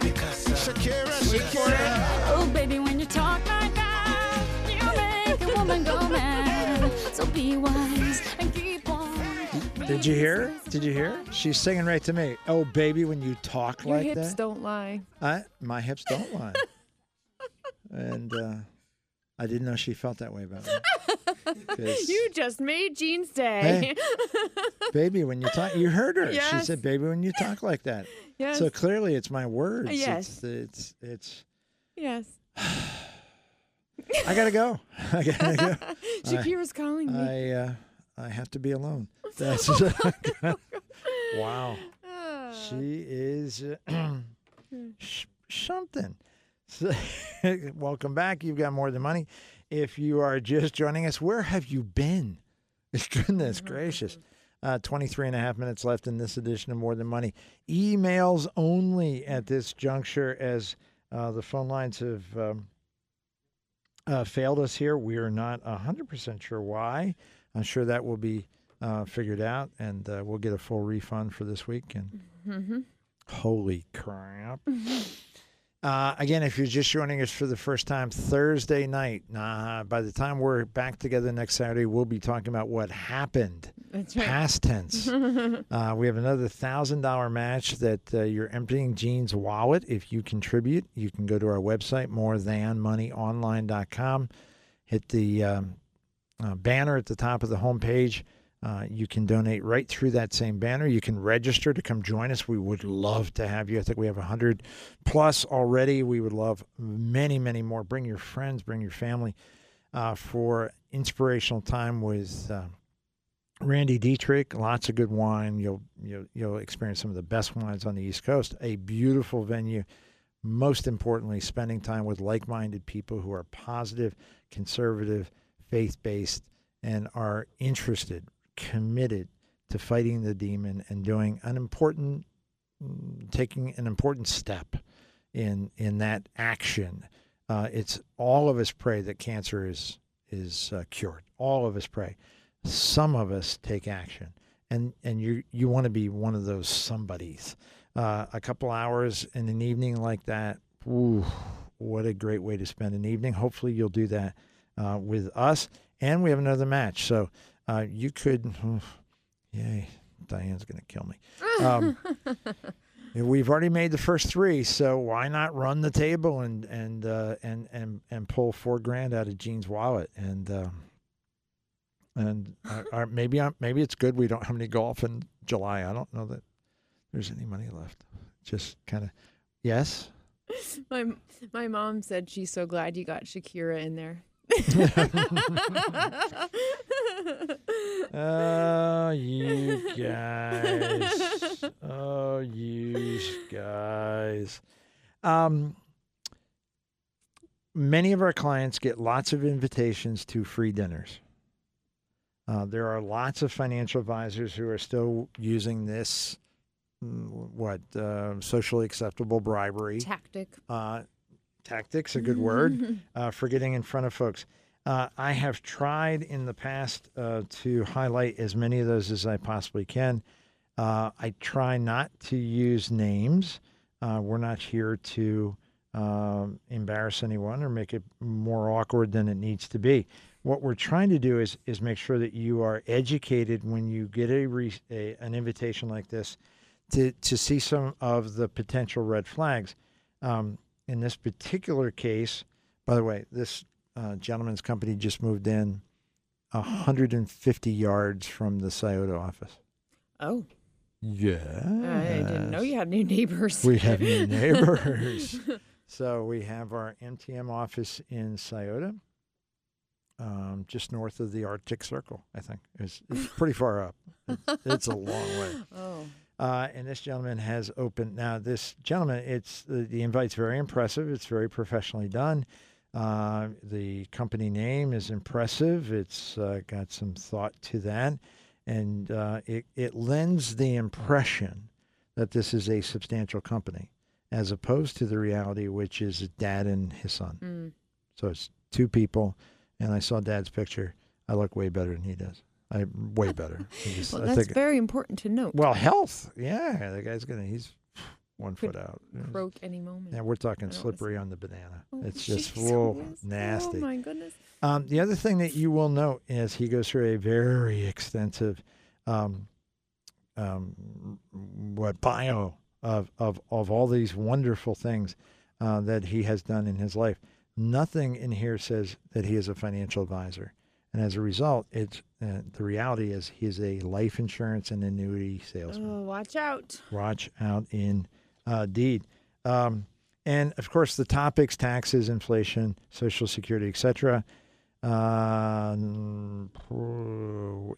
Picasa. Shakira, Shakira. Oh, baby, when you talk like that, you make a woman go mad. So be wise and keep on. Did you hear? Did you hear? She's singing right to me. Oh, baby, when you talk like that. Your hips don't lie. My hips don't lie. And, I didn't know she felt that way about me. You just made Gene's day. Hey, baby, when you talk, you heard her. Yes. She said, baby, when you talk like that. Yes. So clearly it's my words. Yes. It's yes. I got to go. I got to go. Shakira's calling me. I have to be alone. That's wow. She is something. So, welcome back. You've got more than money. If you are just joining us, where have you been? Goodness gracious. 23 and a half minutes left in this edition of More Than Money. Emails only at this juncture as the phone lines have failed us here. We are not 100% sure why. I'm sure that will be figured out, and we'll get a full refund for this week. And holy crap. Again, if you're just joining us for the first time, Thursday night, by the time we're back together next Saturday, we'll be talking about what happened. That's right. Past tense. We have another $1,000 match that you're emptying Gene's wallet. If you contribute, you can go to our website, morethanmoneyonline.com. Hit the banner at the top of the homepage. You can donate right through that same banner. You can register to come join us. We would love to have you. I think we have 100 plus already. We would love many, many more. Bring your friends, bring your family for inspirational time with Randy Dietrich. Lots of good wine. You'll experience some of the best wines on the East Coast. A beautiful venue. Most importantly, spending time with like-minded people who are positive, conservative, faith-based, and are interested, committed to fighting the demon and doing an important, taking an important step in that action. It's all of us pray that cancer is cured. All of us pray. Some of us take action, and you want to be one of those somebodies. A couple hours in an evening like that. Ooh, what a great way to spend an evening. Hopefully you'll do that with us. And we have another match, so. You could, yay, Diane's going to kill me. We've already made the first three, so why not run the table and pull $4,000 out of Gene's wallet? Maybe it's good we don't have any golf in July. I don't know that there's any money left. Just kind of, yes? My mom said she's so glad you got Shakira in there. Oh, you guys. Oh, you guys. Many of our clients get lots of invitations to free dinners. There are lots of financial advisors who are still using this, socially acceptable bribery. Tactic's a good word for getting in front of folks. I have tried in the past to highlight as many of those as I possibly can. I try not to use names. We're not here to embarrass anyone or make it more awkward than it needs to be. What we're trying to do is make sure that you are educated when you get an invitation like this to see some of the potential red flags. In this particular case, by the way, this gentleman's company just moved in 150 yards from the Scioto office. Oh. Yeah. I didn't know you had new neighbors. We have new neighbors. So we have our MTM office in Scioto, just north of the Arctic Circle, I think. It's pretty far up. It's a long way. Oh. And this gentleman has opened. Now, this gentleman, the invite's very impressive. It's very professionally done. The company name is impressive. It's got some thought to that. And it lends the impression that this is a substantial company, as opposed to the reality, which is dad and his son. Mm. So it's two people. And I saw dad's picture. I look way better than he does. I'm way better. Well, that's very important to note. Well, health. Yeah. The guy's he's 1 foot out. Broke any moment. Yeah, we're talking slippery on the banana. Oh, it's just nasty. Oh, my goodness. The other thing that you will note is he goes through a very extensive bio of all these wonderful things that he has done in his life. Nothing in here says that he is a financial advisor. And as a result, the reality is he's a life insurance and annuity salesman. Oh, watch out. Watch out indeed. And, of course, the topics, taxes, inflation, Social Security, et cetera.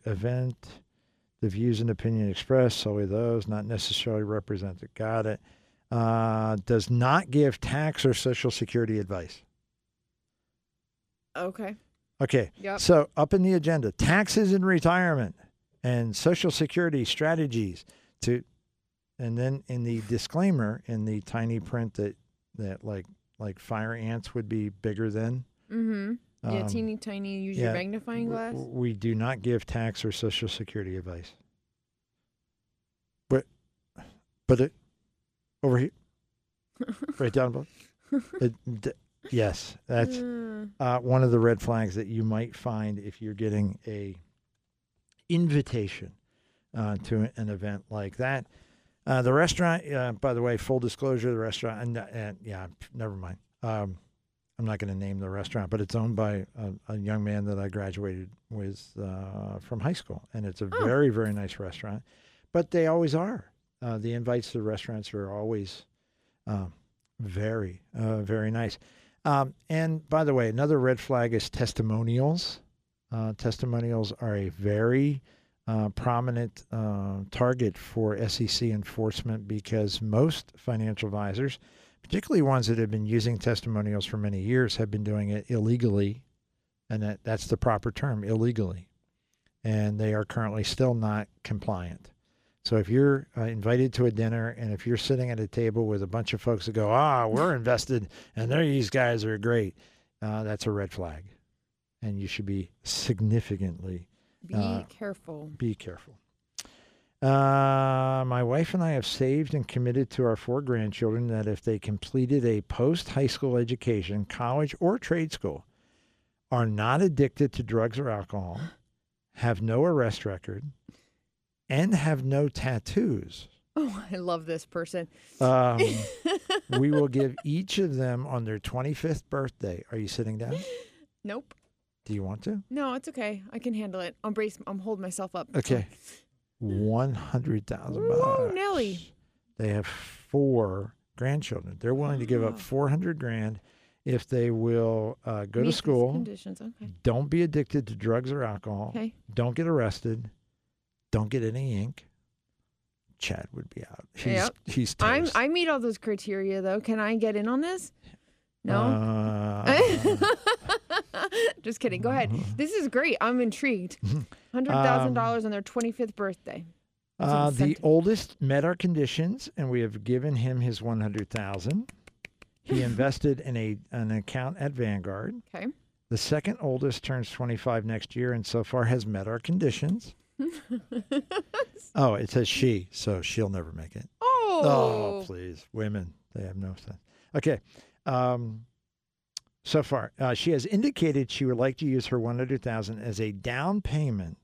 Event The views and opinion expressed, solely those, not necessarily represented. Got it. Does not give tax or Social Security advice. Okay. Okay. Yep. So up in the agenda, taxes and retirement and Social Security strategies to, and then in the disclaimer in the tiny print that like fire ants would be bigger than. Mm-hmm. Yeah, teeny tiny, use your magnifying glass. We do not give tax or Social Security advice. But it, over here, right down below. Yes, that's one of the red flags that you might find if you're getting a invitation to an event like that. The restaurant, by the way, full disclosure, the restaurant, and yeah, never mind. I'm not going to name the restaurant, but it's owned by a young man that I graduated with from high school. And it's a very, very nice restaurant. But they always are. The invites to the restaurants are always very, very nice. And by the way, another red flag is testimonials. Testimonials are a very prominent target for SEC enforcement because most financial advisors, particularly ones that have been using testimonials for many years, have been doing it illegally, and that's the proper term, illegally. And they are currently still not compliant. So if you're invited to a dinner and if you're sitting at a table with a bunch of folks that go, we're invested, and these guys are great, that's a red flag. And you should be significantly... Be careful. Be careful. My wife and I have saved and committed to our 4 grandchildren that if they completed a post-high school education, college or trade school, are not addicted to drugs or alcohol, have no arrest record, and have no tattoos. Oh, I love this person. We will give each of them on their 25th birthday. Are you sitting down? Nope. Do you want to? No, it's okay. I can handle it. I'm holding myself up. Okay. $100,000. Whoa, Nelly. They have 4 grandchildren. They're willing to give up $400,000 if they will go to school. Conditions. Okay. Don't be addicted to drugs or alcohol. Okay. Don't get arrested. Don't get any ink. Chad would be out. He's toast. I meet all those criteria though. Can I get in on this? No. Just kidding. Go ahead. This is great. I'm intrigued. $100,000 on their 25th birthday. The oldest met our conditions, and we have given him his $100,000. He invested in an account at Vanguard. Okay. The second oldest turns 25 next year, and so far has met our conditions. Oh, it says she, so she'll never make it. Oh, please, women, they have no sense. Okay. So far, she has indicated she would like to use her $100,000 as a down payment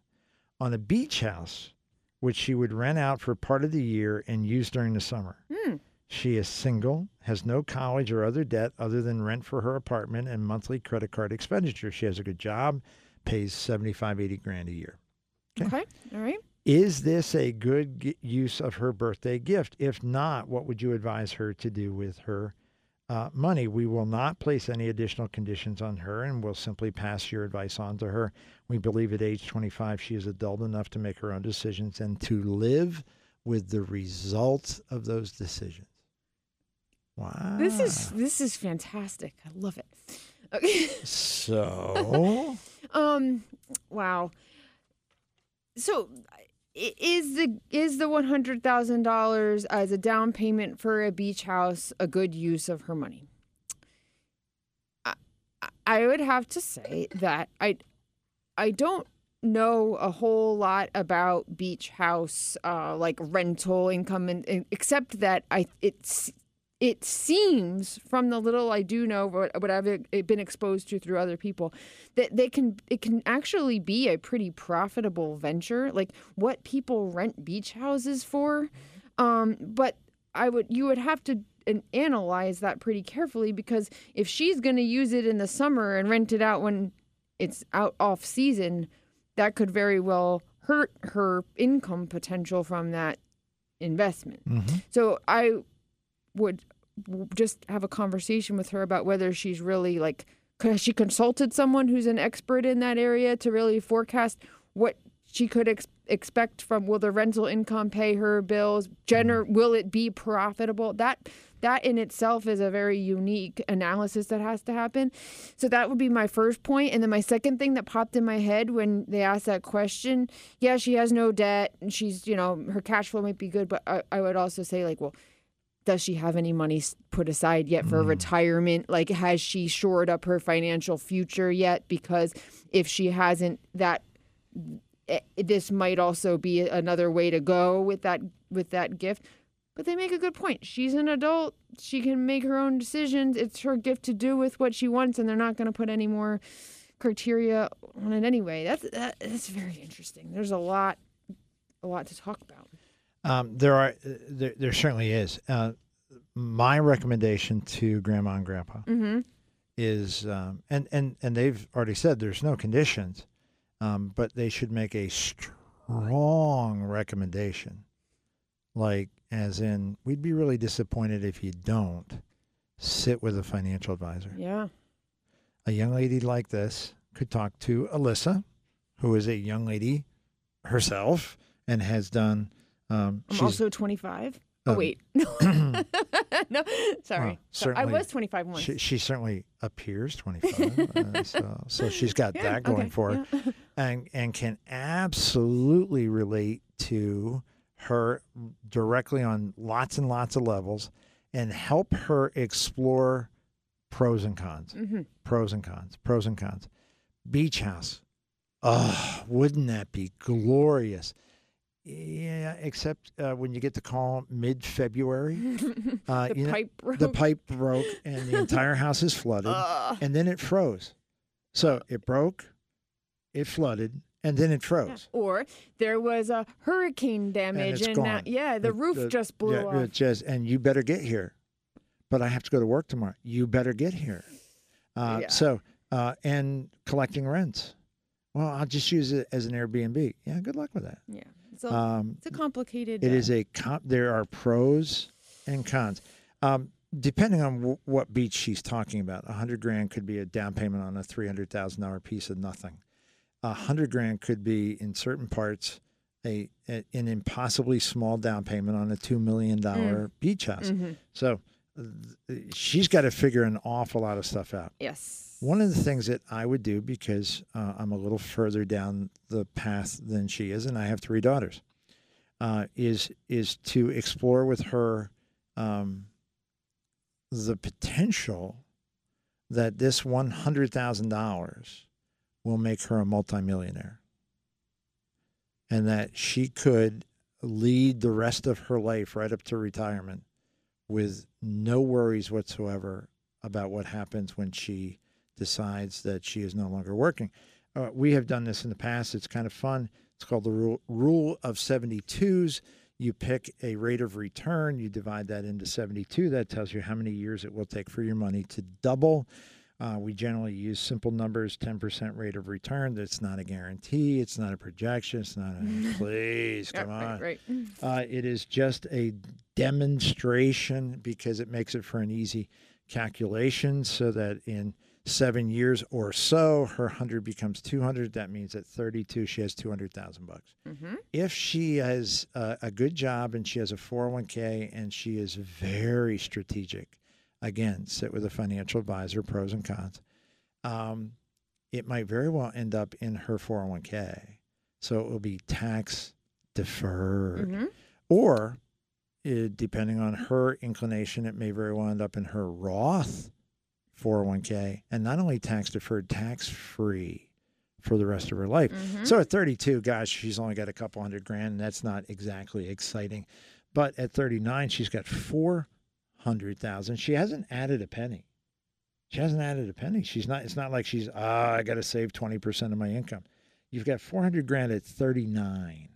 on a beach house, which she would rent out for part of the year and use during the summer. She is single, has no college or other debt other than rent for her apartment and monthly credit card expenditure. She has a good job, pays $75,000-$80,000 a year. Okay. All right. Is this a good use of her birthday gift? If not, what would you advise her to do with her money? We will not place any additional conditions on her and will simply pass your advice on to her. We believe at age 25, she is adult enough to make her own decisions and to live with the results of those decisions. Wow. This is fantastic. I love it. Okay. So. Wow. So is the $100,000 as a down payment for a beach house a good use of her money? I would have to say that I don't know a whole lot about beach house like rental income, except that it seems from the little I do know, what I've been exposed to through other people, that it can actually be a pretty profitable venture, like what people rent beach houses for. But you would have to analyze that pretty carefully, because if she's going to use it in the summer and rent it out when it's out off season, that could very well hurt her income potential from that investment. Mm-hmm. So I would just have a conversation with her about whether she's really has she consulted someone who's an expert in that area to really forecast what she could expect from, will the rental income pay her bills? Will it be profitable? That in itself is a very unique analysis that has to happen. So that would be my first point. And then my second thing that popped in my head when they asked that question, yeah, she has no debt and she's, her cash flow might be good. But I would also say, does she have any money put aside yet for retirement? Has she shored up her financial future yet? Because if she hasn't, this might also be another way to go with that gift. But they make a good point. She's an adult. She can make her own decisions. It's her gift to do with what she wants, and they're not going to put any more criteria on it anyway. That's very interesting. There's a lot to talk about. There certainly is. My recommendation to Grandma and Grandpa is, and they've already said there's no conditions, but they should make a strong recommendation, as in, we'd be really disappointed if you don't sit with a financial advisor. Yeah. A young lady like this could talk to Alyssa, who is a young lady herself and has done. I'm also 25. No, sorry. So I was 25 once. She certainly appears 25. So she's got that going for her, and can absolutely relate to her directly on lots and lots of levels, and help her explore pros and cons, Beach house. Oh, wouldn't that be glorious? Yeah, except when you get the call mid-February, the pipe broke and the entire house is flooded, and then it froze. So it broke, it flooded, and then it froze. Yeah. Or there was a hurricane damage, and gone. The roof just blew off. And you better get here. But I have to go to work tomorrow. You better get here. So and collecting rents. Well, I'll just use it as an Airbnb. Yeah, good luck with that. Yeah. So it's a complicated. It is there are pros and cons, depending on what beach she's talking about. $100,000 could be a down payment on a $300,000 piece of nothing. $100,000 could be, in certain parts, an impossibly small down payment on a $2 million beach house. Mm-hmm. So she's got to figure an awful lot of stuff out. Yes. One of the things that I would do, because I'm a little further down the path than she is, and I have 3 daughters, is to explore with her the potential that this $100,000 will make her a multimillionaire, and that she could lead the rest of her life right up to retirement with no worries whatsoever about what happens when she decides that she is no longer working. We have done this in the past. It's kind of fun. It's called the rule of 72s. You pick a rate of return. You divide that into 72. That tells you how many years it will take for your money to double. We generally use simple numbers, 10% rate of return. That's not a guarantee. It's not a projection. It's not a, please, come on. Right. It is just a demonstration, because it makes it for an easy calculation, so that in 7 years or so, her 100 becomes 200. That means at 32, she has $200,000. If she has a good job and she has a 401k and she is very strategic, again, sit with a financial advisor, pros and cons. It might very well end up in her 401k. So it will be tax deferred. Or, depending on her inclination, it may very well end up in her Roth 401k, and not only tax deferred, tax free for the rest of her life. So at 32, gosh, she's only got a couple $100,000, and that's not exactly exciting. But at 39, she's got $400,000. She hasn't added a penny. She's not. It's not like she's I got to save 20% of my income. You've got $400,000 at 39,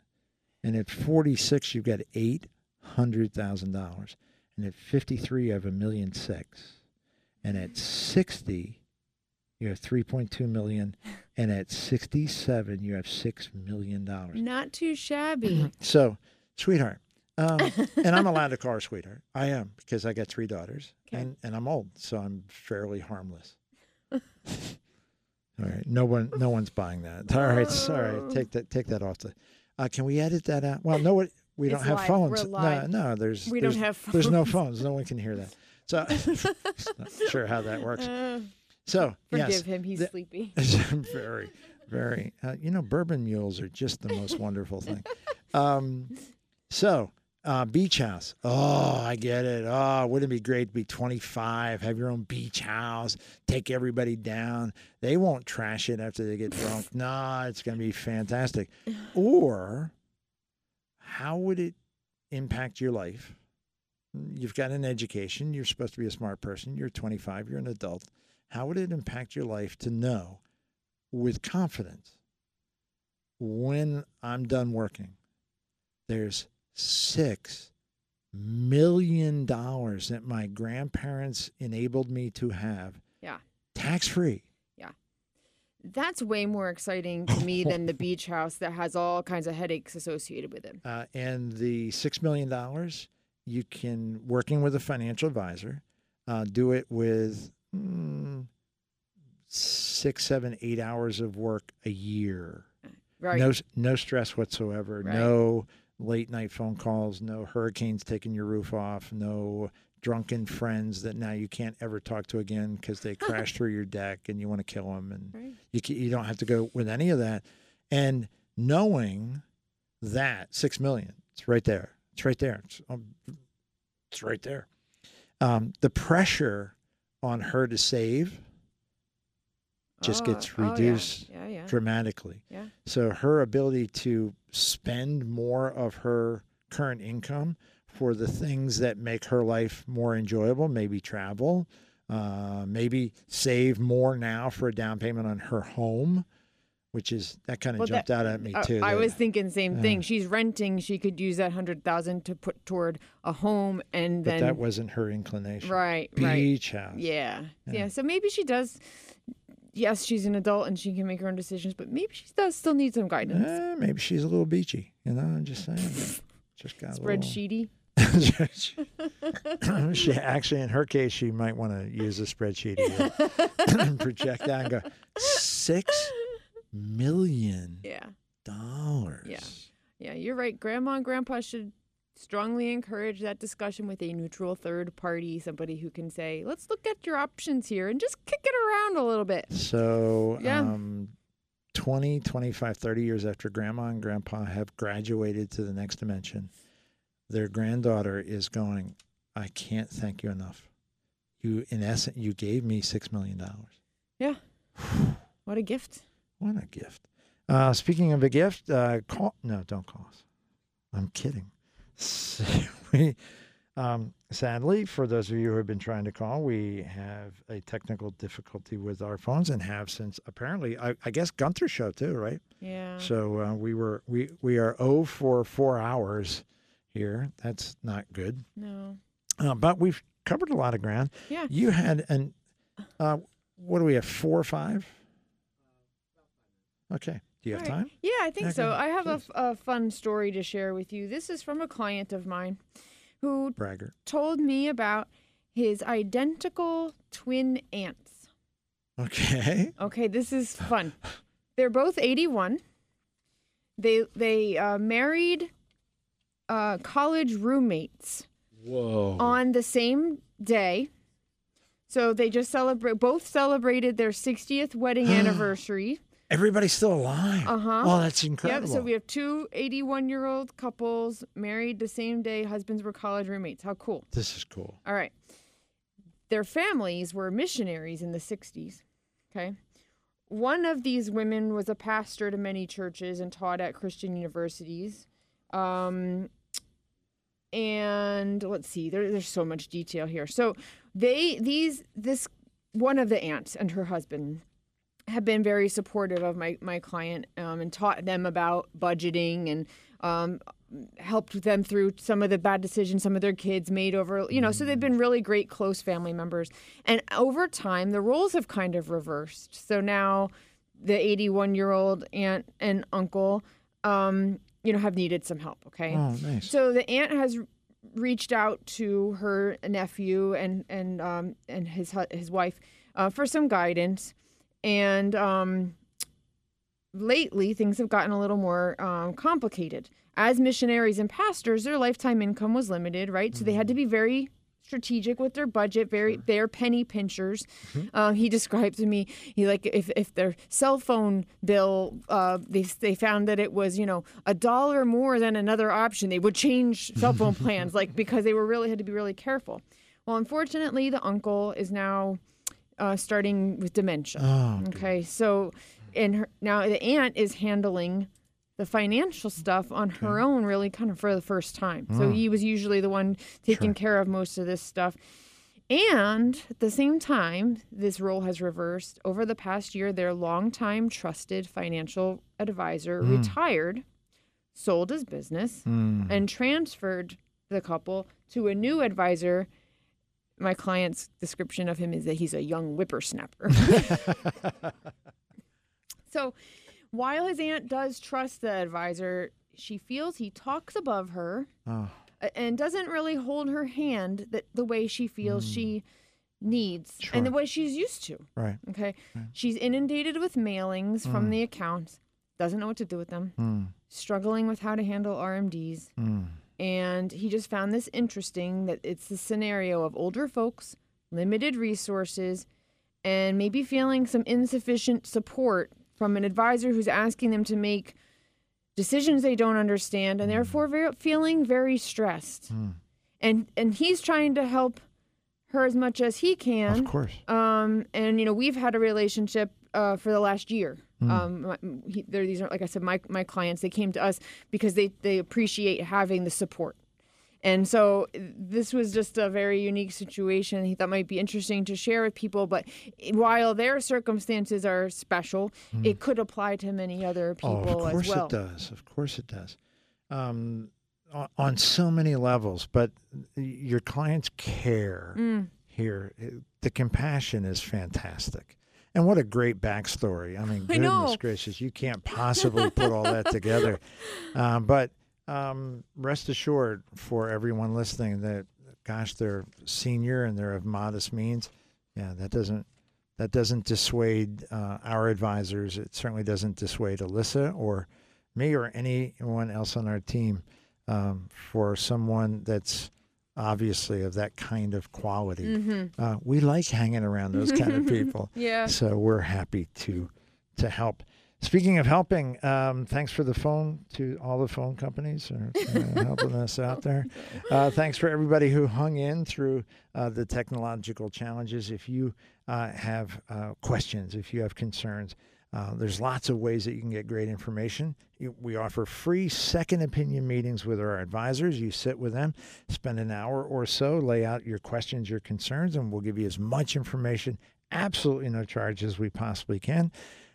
and at 46, you've got $800,000, and at 53, you have $1.6 million. And at 60, you have $3.2 million. And at 67, you have $6 million. Not too shabby. So, sweetheart, and I'm allowed to call her sweetheart. I am, because I got 3 daughters, and I'm old, so I'm fairly harmless. All right, no one's buying that. All right, sorry, take that off the. Can we edit that out? Well, no, we don't have phones. No, there's don't have phones. There's no phones. No one can hear that. So not sure how that works. So forgive him. He's sleepy. Very, very. Bourbon mules are just the most wonderful thing. Beach house. Oh, I get it. Oh, wouldn't it be great to be 25, have your own beach house, take everybody down. They won't trash it after they get drunk. Nah, it's going to be fantastic. Or how would it impact your life? You've got an education. You're supposed to be a smart person. You're 25. You're an adult. How would it impact your life to know with confidence when I'm done working, there's $6 million that my grandparents enabled me to have. Yeah. Tax-free. Yeah. That's way more exciting to me than the beach house that has all kinds of headaches associated with it. And the $6 million, you can, working with a financial advisor, do it with 6, 7, 8 hours of work a year. Right. No stress whatsoever. Right. No late night phone calls, no hurricanes taking your roof off, no drunken friends that now you can't ever talk to again because they crashed through your deck and you want to kill them. And right. you don't have to go with any of that. And knowing that $6 million, it's right there. It's right there. The pressure on her to save just gets reduced dramatically. Yeah. So her ability to spend more of her current income for the things that make her life more enjoyable, maybe travel, maybe save more now for a down payment on her home, which is that kind of jumped out at me too. I was thinking same thing. She's renting. She could use that $100,000 to put toward a home, and then that wasn't her inclination. Right. Beach house. Yeah. So maybe she does. Yes, she's an adult and she can make her own decisions, but maybe she does still need some guidance. Maybe she's a little beachy, I'm just saying. Just got spreadsheety. She actually, in her case, she might want to use a spreadsheet and project that and go $6 million. Yeah, you're right. Grandma and Grandpa should strongly encourage that discussion with a neutral third party, somebody who can say, let's look at your options here and just kick it around a little bit. So 20, 25, 30 years after Grandma and Grandpa have graduated to the next dimension, their granddaughter is going, I can't thank you enough. In essence, you gave me $6 million. Yeah. What a gift. What a gift. Speaking of a gift, don't call us. I'm kidding. Sadly, for those of you who have been trying to call, we have a technical difficulty with our phones and have since apparently, I guess, Gunther's show too, right? Yeah. So we are 0 for 4 hours here. That's not good. No. But we've covered a lot of ground. Yeah. You had what do we have, 4 or 5? Okay. Do you have time? Yeah, I think so. I have a fun story to share with you. This is from a client of mine who told me about his identical twin aunts. Okay. Okay, this is fun. They're both 81. They married college roommates. Whoa. On the same day. So they just both celebrated their 60th wedding anniversary. Everybody's still alive. Uh-huh. Oh, that's incredible. Yep, so we have two 81-year-old couples married the same day. Husbands were college roommates. How cool. This is cool. All right. Their families were missionaries in the 60s. Okay. One of these women was a pastor to many churches and taught at Christian universities. And let's see. There's so much detail here. So this one of the aunts and her husband have been very supportive of my client and taught them about budgeting and helped them through some of the bad decisions some of their kids made over, so they've been really great, close family members. And over time, the roles have kind of reversed. So now the 81-year-old aunt and uncle, have needed some help, okay? Oh, nice. So the aunt has reached out to her nephew and his wife for some guidance. And lately, things have gotten a little more complicated. As missionaries and pastors, their lifetime income was limited, right? Mm-hmm. So they had to be very strategic with their budget, they're penny pinchers. Mm-hmm. He described to me, if their cell phone bill, they found that it was, $1 more than another option, they would change cell phone plans, because they had to be really careful. Well, unfortunately, the uncle is now starting with dementia. Oh, okay, so now the aunt is handling the financial stuff on her own, really, kind of for the first time. Oh. So he was usually the one taking care of most of this stuff. And at the same time, this role has reversed. Over the past year, their longtime trusted financial advisor retired, sold his business, and transferred the couple to a new advisor. My client's description of him is that he's a young whippersnapper. So while his aunt does trust the advisor, she feels he talks above her and doesn't really hold her hand the way she feels she needs and the way she's used to. Right. Okay. Right. She's inundated with mailings from the accounts, doesn't know what to do with them, struggling with how to handle RMDs. And he just found this interesting, that it's the scenario of older folks, limited resources, and maybe feeling some insufficient support from an advisor who's asking them to make decisions they don't understand, and therefore feeling very stressed. And he's trying to help her as much as he can. Of course. And, we've had a relationship for the last year. These are, like I said, my clients. They came to us because they appreciate having the support. And so this was just a very unique situation he thought might be interesting to share with people. But while their circumstances are special, it could apply to many other people as well. Of course it does. Of course it does. On so many levels. But your clients care here. The compassion is fantastic. And what a great backstory. I mean, goodness gracious, you can't possibly put all that together. But rest assured for everyone listening that, gosh, they're senior and they're of modest means. Yeah, that doesn't dissuade our advisors. It certainly doesn't dissuade Alyssa or me or anyone else on our team for someone that's obviously of that kind of quality. Mm-hmm. We like hanging around those kind of people. Yeah. So we're happy to help. Speaking of helping, thanks for the phone to all the phone companies are helping us out there. Thanks for everybody who hung in through the technological challenges. If you have questions, if you have concerns, there's lots of ways that you can get great information. We offer free second opinion meetings with our advisors. You sit with them, spend an hour or so, lay out your questions, your concerns, and we'll give you as much information, absolutely no charge, as we possibly can.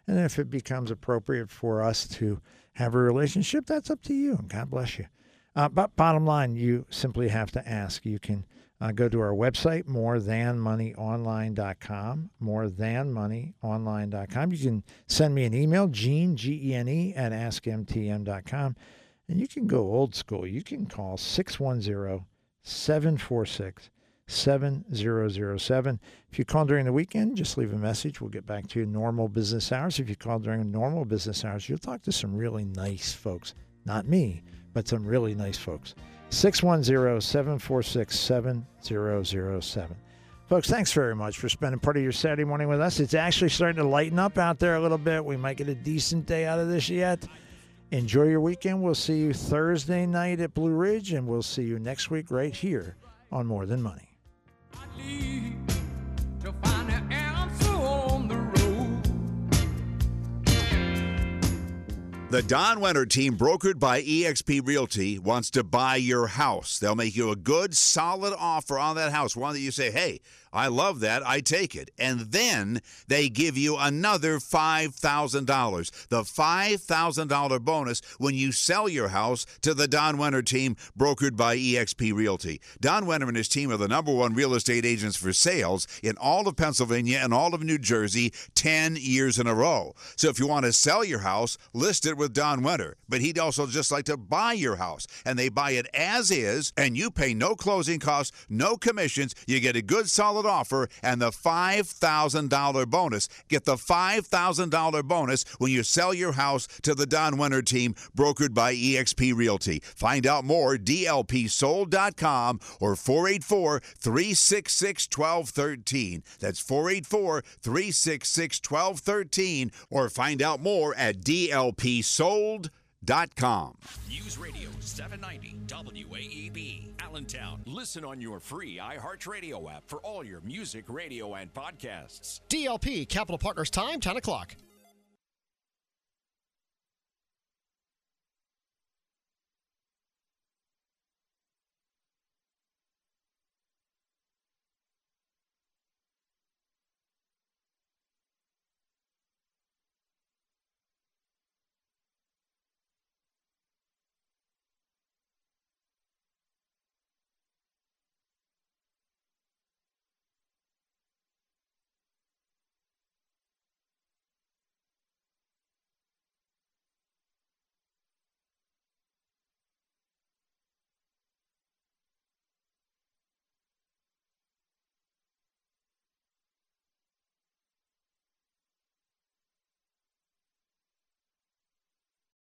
And if it becomes appropriate for us to have a relationship, that's up to you. God bless you. But bottom line, you simply have to ask. You can go to our website, morethanmoneyonline.com, morethanmoneyonline.com. You can send me an email, Gene, Gene, at askmtm.com. And you can go old school. You can call 610-746-7007. If you call during the weekend, just leave a message. We'll get back to you normal business hours. If you call during normal business hours, you'll talk to some really nice folks. Not me, but some really nice folks. 610-746-7007. Folks, thanks very much for spending part of your Saturday morning with us. It's actually starting to lighten up out there a little bit. We might get a decent day out of this yet. Enjoy your weekend. We'll see you Thursday night at Blue Ridge, and we'll see you next week right here on More Than Money. I need to find an answer on the road. The Don Wenner team, brokered by eXp Realty, wants to buy your house. They'll make you a good, solid offer on that house, one that you say, hey, I love that, I take it. And then they give you another $5,000, the $5,000 bonus when you sell your house to the Don Wenner team, brokered by eXp Realty. Don Wenner and his team are the #1 real estate agents for sales in all of Pennsylvania and all of New Jersey 10 years in a row. So if you want to sell your house, list it with with Don Winter, but he'd also just like to buy your house, and they buy it as is, and you pay no closing costs, no commissions. You get a good, solid offer and the $5,000 bonus. Get the $5,000 bonus when you sell your house to the Don Winter team, brokered by eXp Realty. Find out more, dlpsold.com or 484-366-1213. That's 484-366-1213, or find out more at dlpsold.com. News Radio 790 WAEB, Allentown. Listen on your free iHeartRadio app for all your music, radio, and podcasts. DLP Capital Partners time, 10 o'clock.